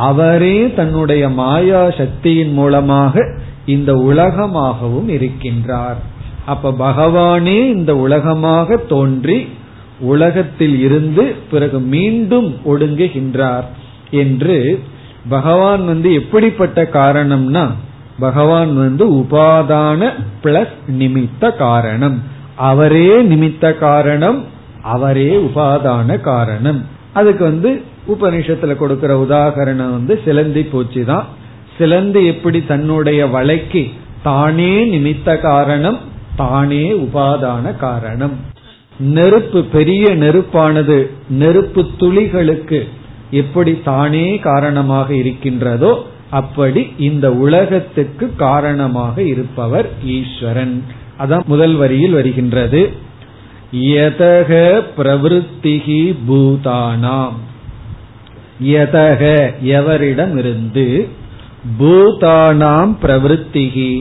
அவரே தன்னுடைய மாயா சக்தியின் மூலமாக இந்த உலகமாகவும் இருக்கின்றார். அப்ப பகவானே இந்த உலகமாக தோன்றி உலகத்தில் இருந்து பிறகு மீண்டும் ஒடுங்குகின்றார் என்று பகவான் வந்து எப்படிப்பட்ட காரணம்னா பகவான் வந்து உபாதான பிளஸ் நிமித்த காரணம். அவரே நிமித்த காரணம், அவரே உபாதான காரணம். அதுக்கு வந்து உபநிஷத்துல கொடுக்கிற உதாகரணம் வந்து சிலந்தி பூச்சி தான். சிலந்தி எப்படி தன்னுடைய வலைக்கு தானே நிமித்த காரணம், தானே உபாதான காரணம். நெருப்பு, பெரிய நெருப்பானது நெருப்பு துளிகளுக்கு எப்படி தானே காரணமாக இருக்கின்றதோ அப்படி இந்த உலகத்துக்கு காரணமாக இருப்பவர் ஈஸ்வரன். அதான் முதல் வரியில் வருகின்றது. யதஹ பிரவிருத்திஹி பூதானாம். யதஹ எவரிடம் இருந்து, பூதானாம் பிரவிருத்திஹி,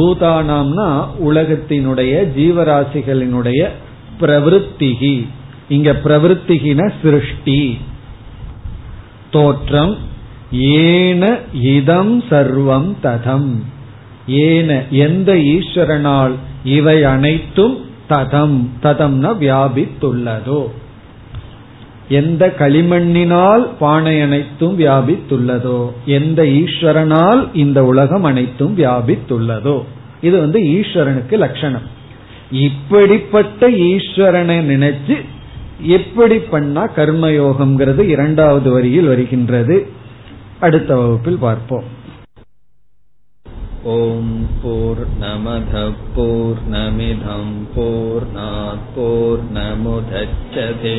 பூதானாம்னா உலகத்தினுடைய ஜீவராசிகளினுடைய பிரவிருத்திஹி, இங்க பிரவிருத்திஹின சிருஷ்டி தோற்றம். ஏன இதம் சர்வம் ததம், ஏன எந்த ஈஸ்வரனால் இவை அனைத்தும், ததம் ததம்னா வியாபித்துள்ளதோ, எந்த களிமண்ணினால் பானை அனைத்தும் வியாபித்துள்ளதோ, எந்த ஈஸ்வரனால் இந்த உலகம் அனைத்தும் வியாபித்துள்ளதோ. இது வந்து ஈஸ்வரனுக்கு லட்சணம். இப்படிப்பட்ட ஈஸ்வரனை நினைச்சு எப்படி பண்ணா கர்மயோகம்ங்கிறது இரண்டாவது வரியில் வருகின்றது. அடுத்த வகுப்பில் பார்ப்போம். ஓம் பூர்ணமத பூர்ணமிதம் பூர்ணாத் பூர்ணமுதச்யதே